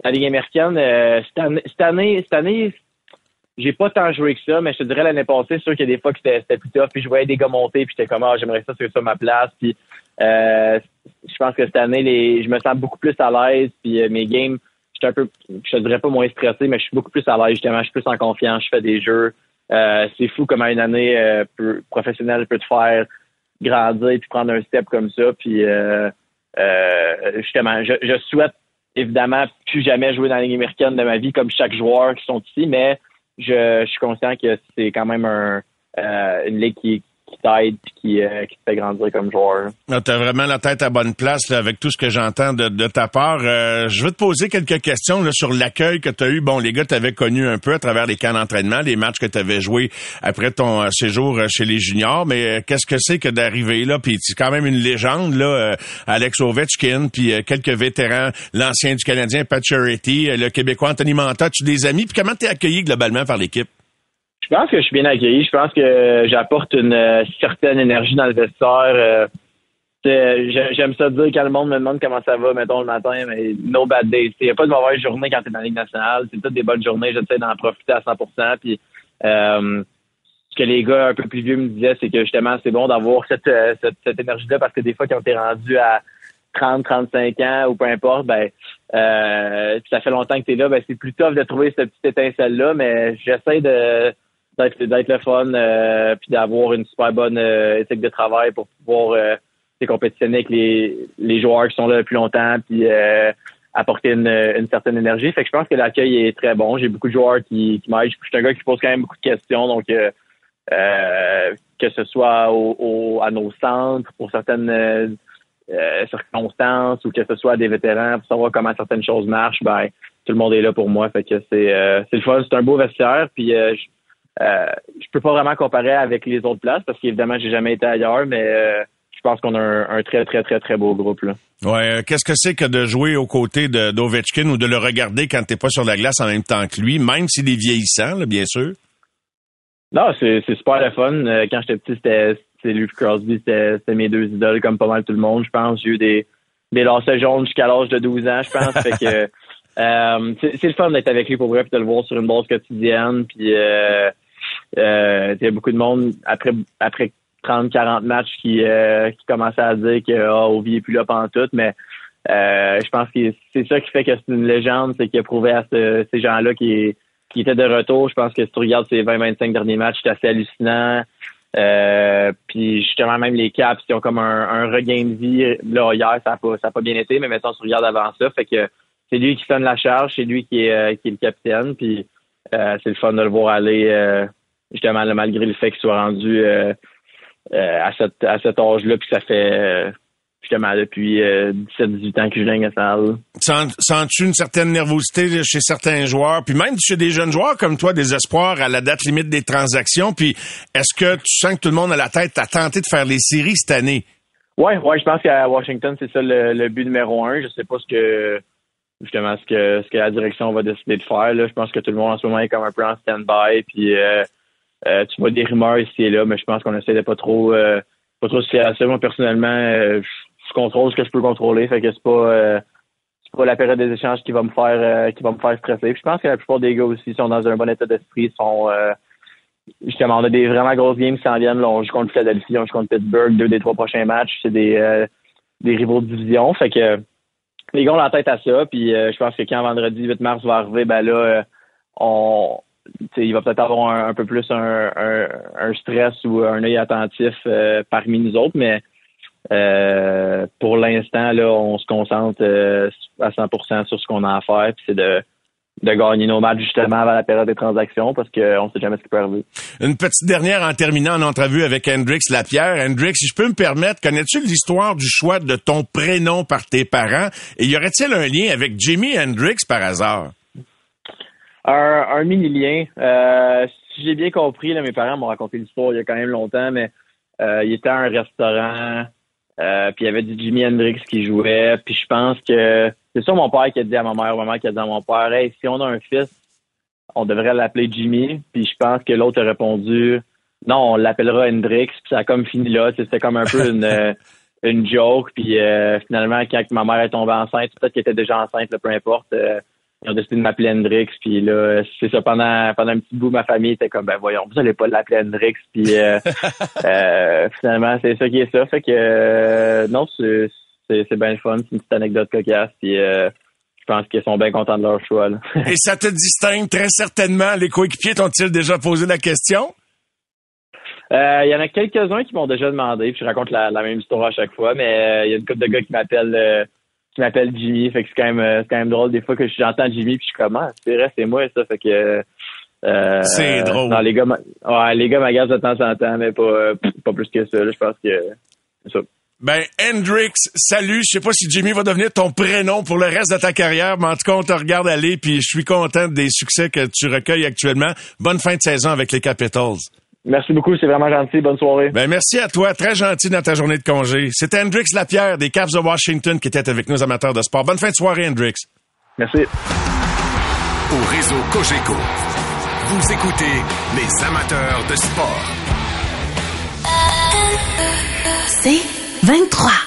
la Ligue américaine, euh, cette année, cette année, cette année j'ai pas tant joué que ça, mais je te dirais l'année passée, c'est sûr qu'il y a des fois que c'était, c'était plus tough, puis je voyais des gars monter, puis j'étais comme, ah, oh, j'aimerais ça, c'est ça ma place, puis euh, je pense que cette année, les, je me sens beaucoup plus à l'aise, puis euh, mes games, j'étais un peu, je te dirais pas moins stressé, mais je suis beaucoup plus à l'aise, justement, je suis plus en confiance, je fais des jeux, euh, c'est fou comment une année euh, peu, professionnelle peut te faire grandir, puis prendre un step comme ça, puis euh, euh, justement, je, je souhaite évidemment plus jamais jouer dans la Ligue américaine de ma vie, comme chaque joueur qui sont ici, mais Je, je suis conscient que c'est quand même un, euh, une ligue qui, qui t'aide et qui, euh, qui te fait grandir comme joueur. Ah, tu as vraiment la tête à bonne place là, avec tout ce que j'entends de, de ta part. Euh, je veux te poser quelques questions là, sur l'accueil que tu as eu. Bon, les gars, tu avais connu un peu à travers les camps d'entraînement, les matchs que tu avais joués après ton euh, séjour chez les juniors. Mais euh, qu'est-ce que c'est que d'arriver là? Puis c'est quand même une légende, là, euh, Alex Ovechkin, puis euh, quelques vétérans, l'ancien du Canadien, Pat Charity, euh, le Québécois Anthony Manta, tu des amis. Puis comment t'es accueilli globalement par l'équipe? Je pense que je suis bien accueilli. Je pense que j'apporte une euh, certaine énergie dans le vestiaire. Euh, je, j'aime ça dire quand le monde me demande comment ça va, mettons, le matin, mais no bad days. Il n'y a pas de mauvaise journée quand tu es dans la Ligue nationale. C'est toutes des bonnes journées. J'essaie d'en profiter à cent pour cent. Puis, euh, ce que les gars un peu plus vieux me disaient, c'est que justement, c'est bon d'avoir cette, euh, cette, cette énergie-là parce que des fois, quand t'es rendu à trente, trente-cinq ans ou peu importe, ben euh, ça fait longtemps que t'es là, ben c'est plus tough de trouver cette petite étincelle-là, mais j'essaie de... D'être, d'être le fun, euh, puis d'avoir une super bonne euh, éthique de travail pour pouvoir euh, compétitionner avec les, les joueurs qui sont là depuis longtemps, puis euh, apporter une, une certaine énergie. Fait que je pense que l'accueil est très bon. J'ai beaucoup de joueurs qui, qui m'aident. Je suis un gars qui pose quand même beaucoup de questions, donc euh, euh, que ce soit au, au, à nos centres pour certaines euh, circonstances ou que ce soit à des vétérans pour savoir comment certaines choses marchent, ben tout le monde est là pour moi. Fait que c'est, euh, c'est le fun. C'est un beau vestiaire, puis euh, je, Euh, je peux pas vraiment comparer avec les autres places parce qu'évidemment, j'ai jamais été ailleurs, mais euh, je pense qu'on a un, un très, très, très, très beau groupe, là. Ouais, euh, qu'est-ce que c'est que de jouer aux côtés de, d'Ovechkin ou de le regarder quand t'es pas sur la glace en même temps que lui, même s'il est vieillissant, là, bien sûr? Non, c'est, c'est super le fun. Euh, quand j'étais petit, c'était, c'était Luke Crosby, c'était, c'était mes deux idoles, comme pas mal tout le monde, je pense. J'ai eu des, des lancers jaunes jusqu'à l'âge de douze ans, je pense. Fait que euh, c'est, c'est le fun d'être avec lui pour vrai, puis de le voir sur une base quotidienne. Puis euh, euh, il y a beaucoup de monde après après trente quarante matchs qui euh, qui commençaient à dire que oh, Ovi est plus là pantoute, mais euh, je pense que c'est ça qui fait que c'est une légende, c'est qu'il a prouvé à ce, ces gens-là qui qui étaient de retour. Je pense que si tu regardes ces vingt à vingt-cinq derniers matchs, c'est assez hallucinant. Euh, puis justement, même les Caps qui ont comme un, un regain de vie. Là, hier, ça n'a pas, ça a pas bien été, mais mettons, tu regardes avant ça. Fait que c'est lui qui sonne la charge, c'est lui qui est, qui est le capitaine. Puis euh, c'est le fun de le voir aller, euh, justement, là, malgré le fait qu'il soit rendu euh, euh, à, cette, à cet âge-là. Puis ça fait... Euh, justement, depuis euh, dix-sept dix-huit ans que je gagne à ça. Sens, sens-tu une certaine nervosité chez certains joueurs, puis même chez des jeunes joueurs comme toi, des espoirs à la date limite des transactions, puis est-ce que tu sens que tout le monde a la tête à tenter de faire les séries cette année? Oui, ouais, je pense qu'à Washington, c'est ça le, le but numéro un. Je sais pas ce que justement ce que, ce que la direction va décider de faire. Là. Je pense que tout le monde en ce moment est comme un peu en stand-by, puis euh, euh, tu vois des rumeurs ici et là, mais je pense qu'on essaie de pas trop euh, pas trop se faire à ça. Moi, personnellement, euh, je contrôle ce que je peux contrôler, fait que c'est pas euh, c'est pas la période des échanges qui va me faire euh, qui va me faire stresser. Puis je pense que la plupart des gars aussi sont dans un bon état d'esprit, sont euh, justement on a des vraiment grosses games qui s'en viennent. Là, on joue contre Philadelphie, on joue contre Pittsburgh, deux des trois prochains matchs, c'est des euh, des rivaux de division, fait que les gars ont la tête à ça. Puis euh, je pense que quand vendredi huit mars va arriver, ben là euh, on t'sais, il va peut-être avoir un, un peu plus un, un, un stress ou un œil attentif euh, parmi nous autres, mais Euh, pour l'instant, là, on se concentre euh, à cent pour cent sur ce qu'on a à faire, puis c'est de, de gagner nos matchs justement avant la période des transactions, parce qu'on ne sait jamais ce qui peut arriver. Une petite dernière en terminant en entrevue avec Hendrix Lapierre. Hendrix, si je peux me permettre, connais-tu l'histoire du choix de ton prénom par tes parents? Et y aurait-il un lien avec Jimi Hendrix par hasard? Un, un mini-lien. Euh, si j'ai bien compris, là, mes parents m'ont raconté l'histoire il y a quand même longtemps, mais euh, il était à un restaurant... Euh, puis il y avait du Jimi Hendrix qui jouait. Puis je pense que c'est sûr mon père qui a dit à ma mère, ma mère qui a dit à mon père, hey, si on a un fils, on devrait l'appeler Jimi. Puis je pense que l'autre a répondu, non, on l'appellera Hendrix. Puis ça a comme fini là. C'était comme un peu une une joke. Puis euh, finalement, quand ma mère est tombée enceinte, peut-être qu'elle était déjà enceinte, là, peu importe. Euh, ils ont décidé de m'appeler Hendrix. Puis là, c'est ça, pendant pendant un petit bout, ma famille était comme, ben voyons, vous allez pas l'appeler Hendrix. Puis euh, euh, finalement, c'est ça qui est ça. Fait que euh, non, c'est, c'est, c'est bien le fun. C'est une petite anecdote cocasse. Puis euh, je pense qu'ils sont bien contents de leur choix. Là. Et ça te distingue très certainement. Les coéquipiers t'ont-ils déjà posé la question? Il euh, y en a quelques-uns qui m'ont déjà demandé. Puis je raconte la, la même histoire à chaque fois. Mais il euh, y a une couple de gars qui m'appellent... Euh, qui m'appelle Jimi, fait que c'est quand même c'est quand même drôle des fois que j'entends Jimi puis je commence, ah, c'est vrai, c'est moi ça, fait que euh, c'est drôle. Non, les gars, ouais, les gars m'agacent de temps en temps, mais pas pas plus que ça. Je pense que c'est ça. Ben Hendrix, salut. Je sais pas si Jimi va devenir ton prénom pour le reste de ta carrière, mais en tout cas on te regarde aller puis je suis content des succès que tu recueilles actuellement. Bonne fin de saison avec les Capitals. Merci beaucoup, c'est vraiment gentil. Bonne soirée. Ben merci à toi, très gentil dans ta journée de congé. C'était Hendrix Lapierre des Caps de Washington qui était avec nous, amateurs de sport. Bonne fin de soirée, Hendrix. Merci. Au réseau Cogeco, vous écoutez les amateurs de sport. C'est vingt-trois.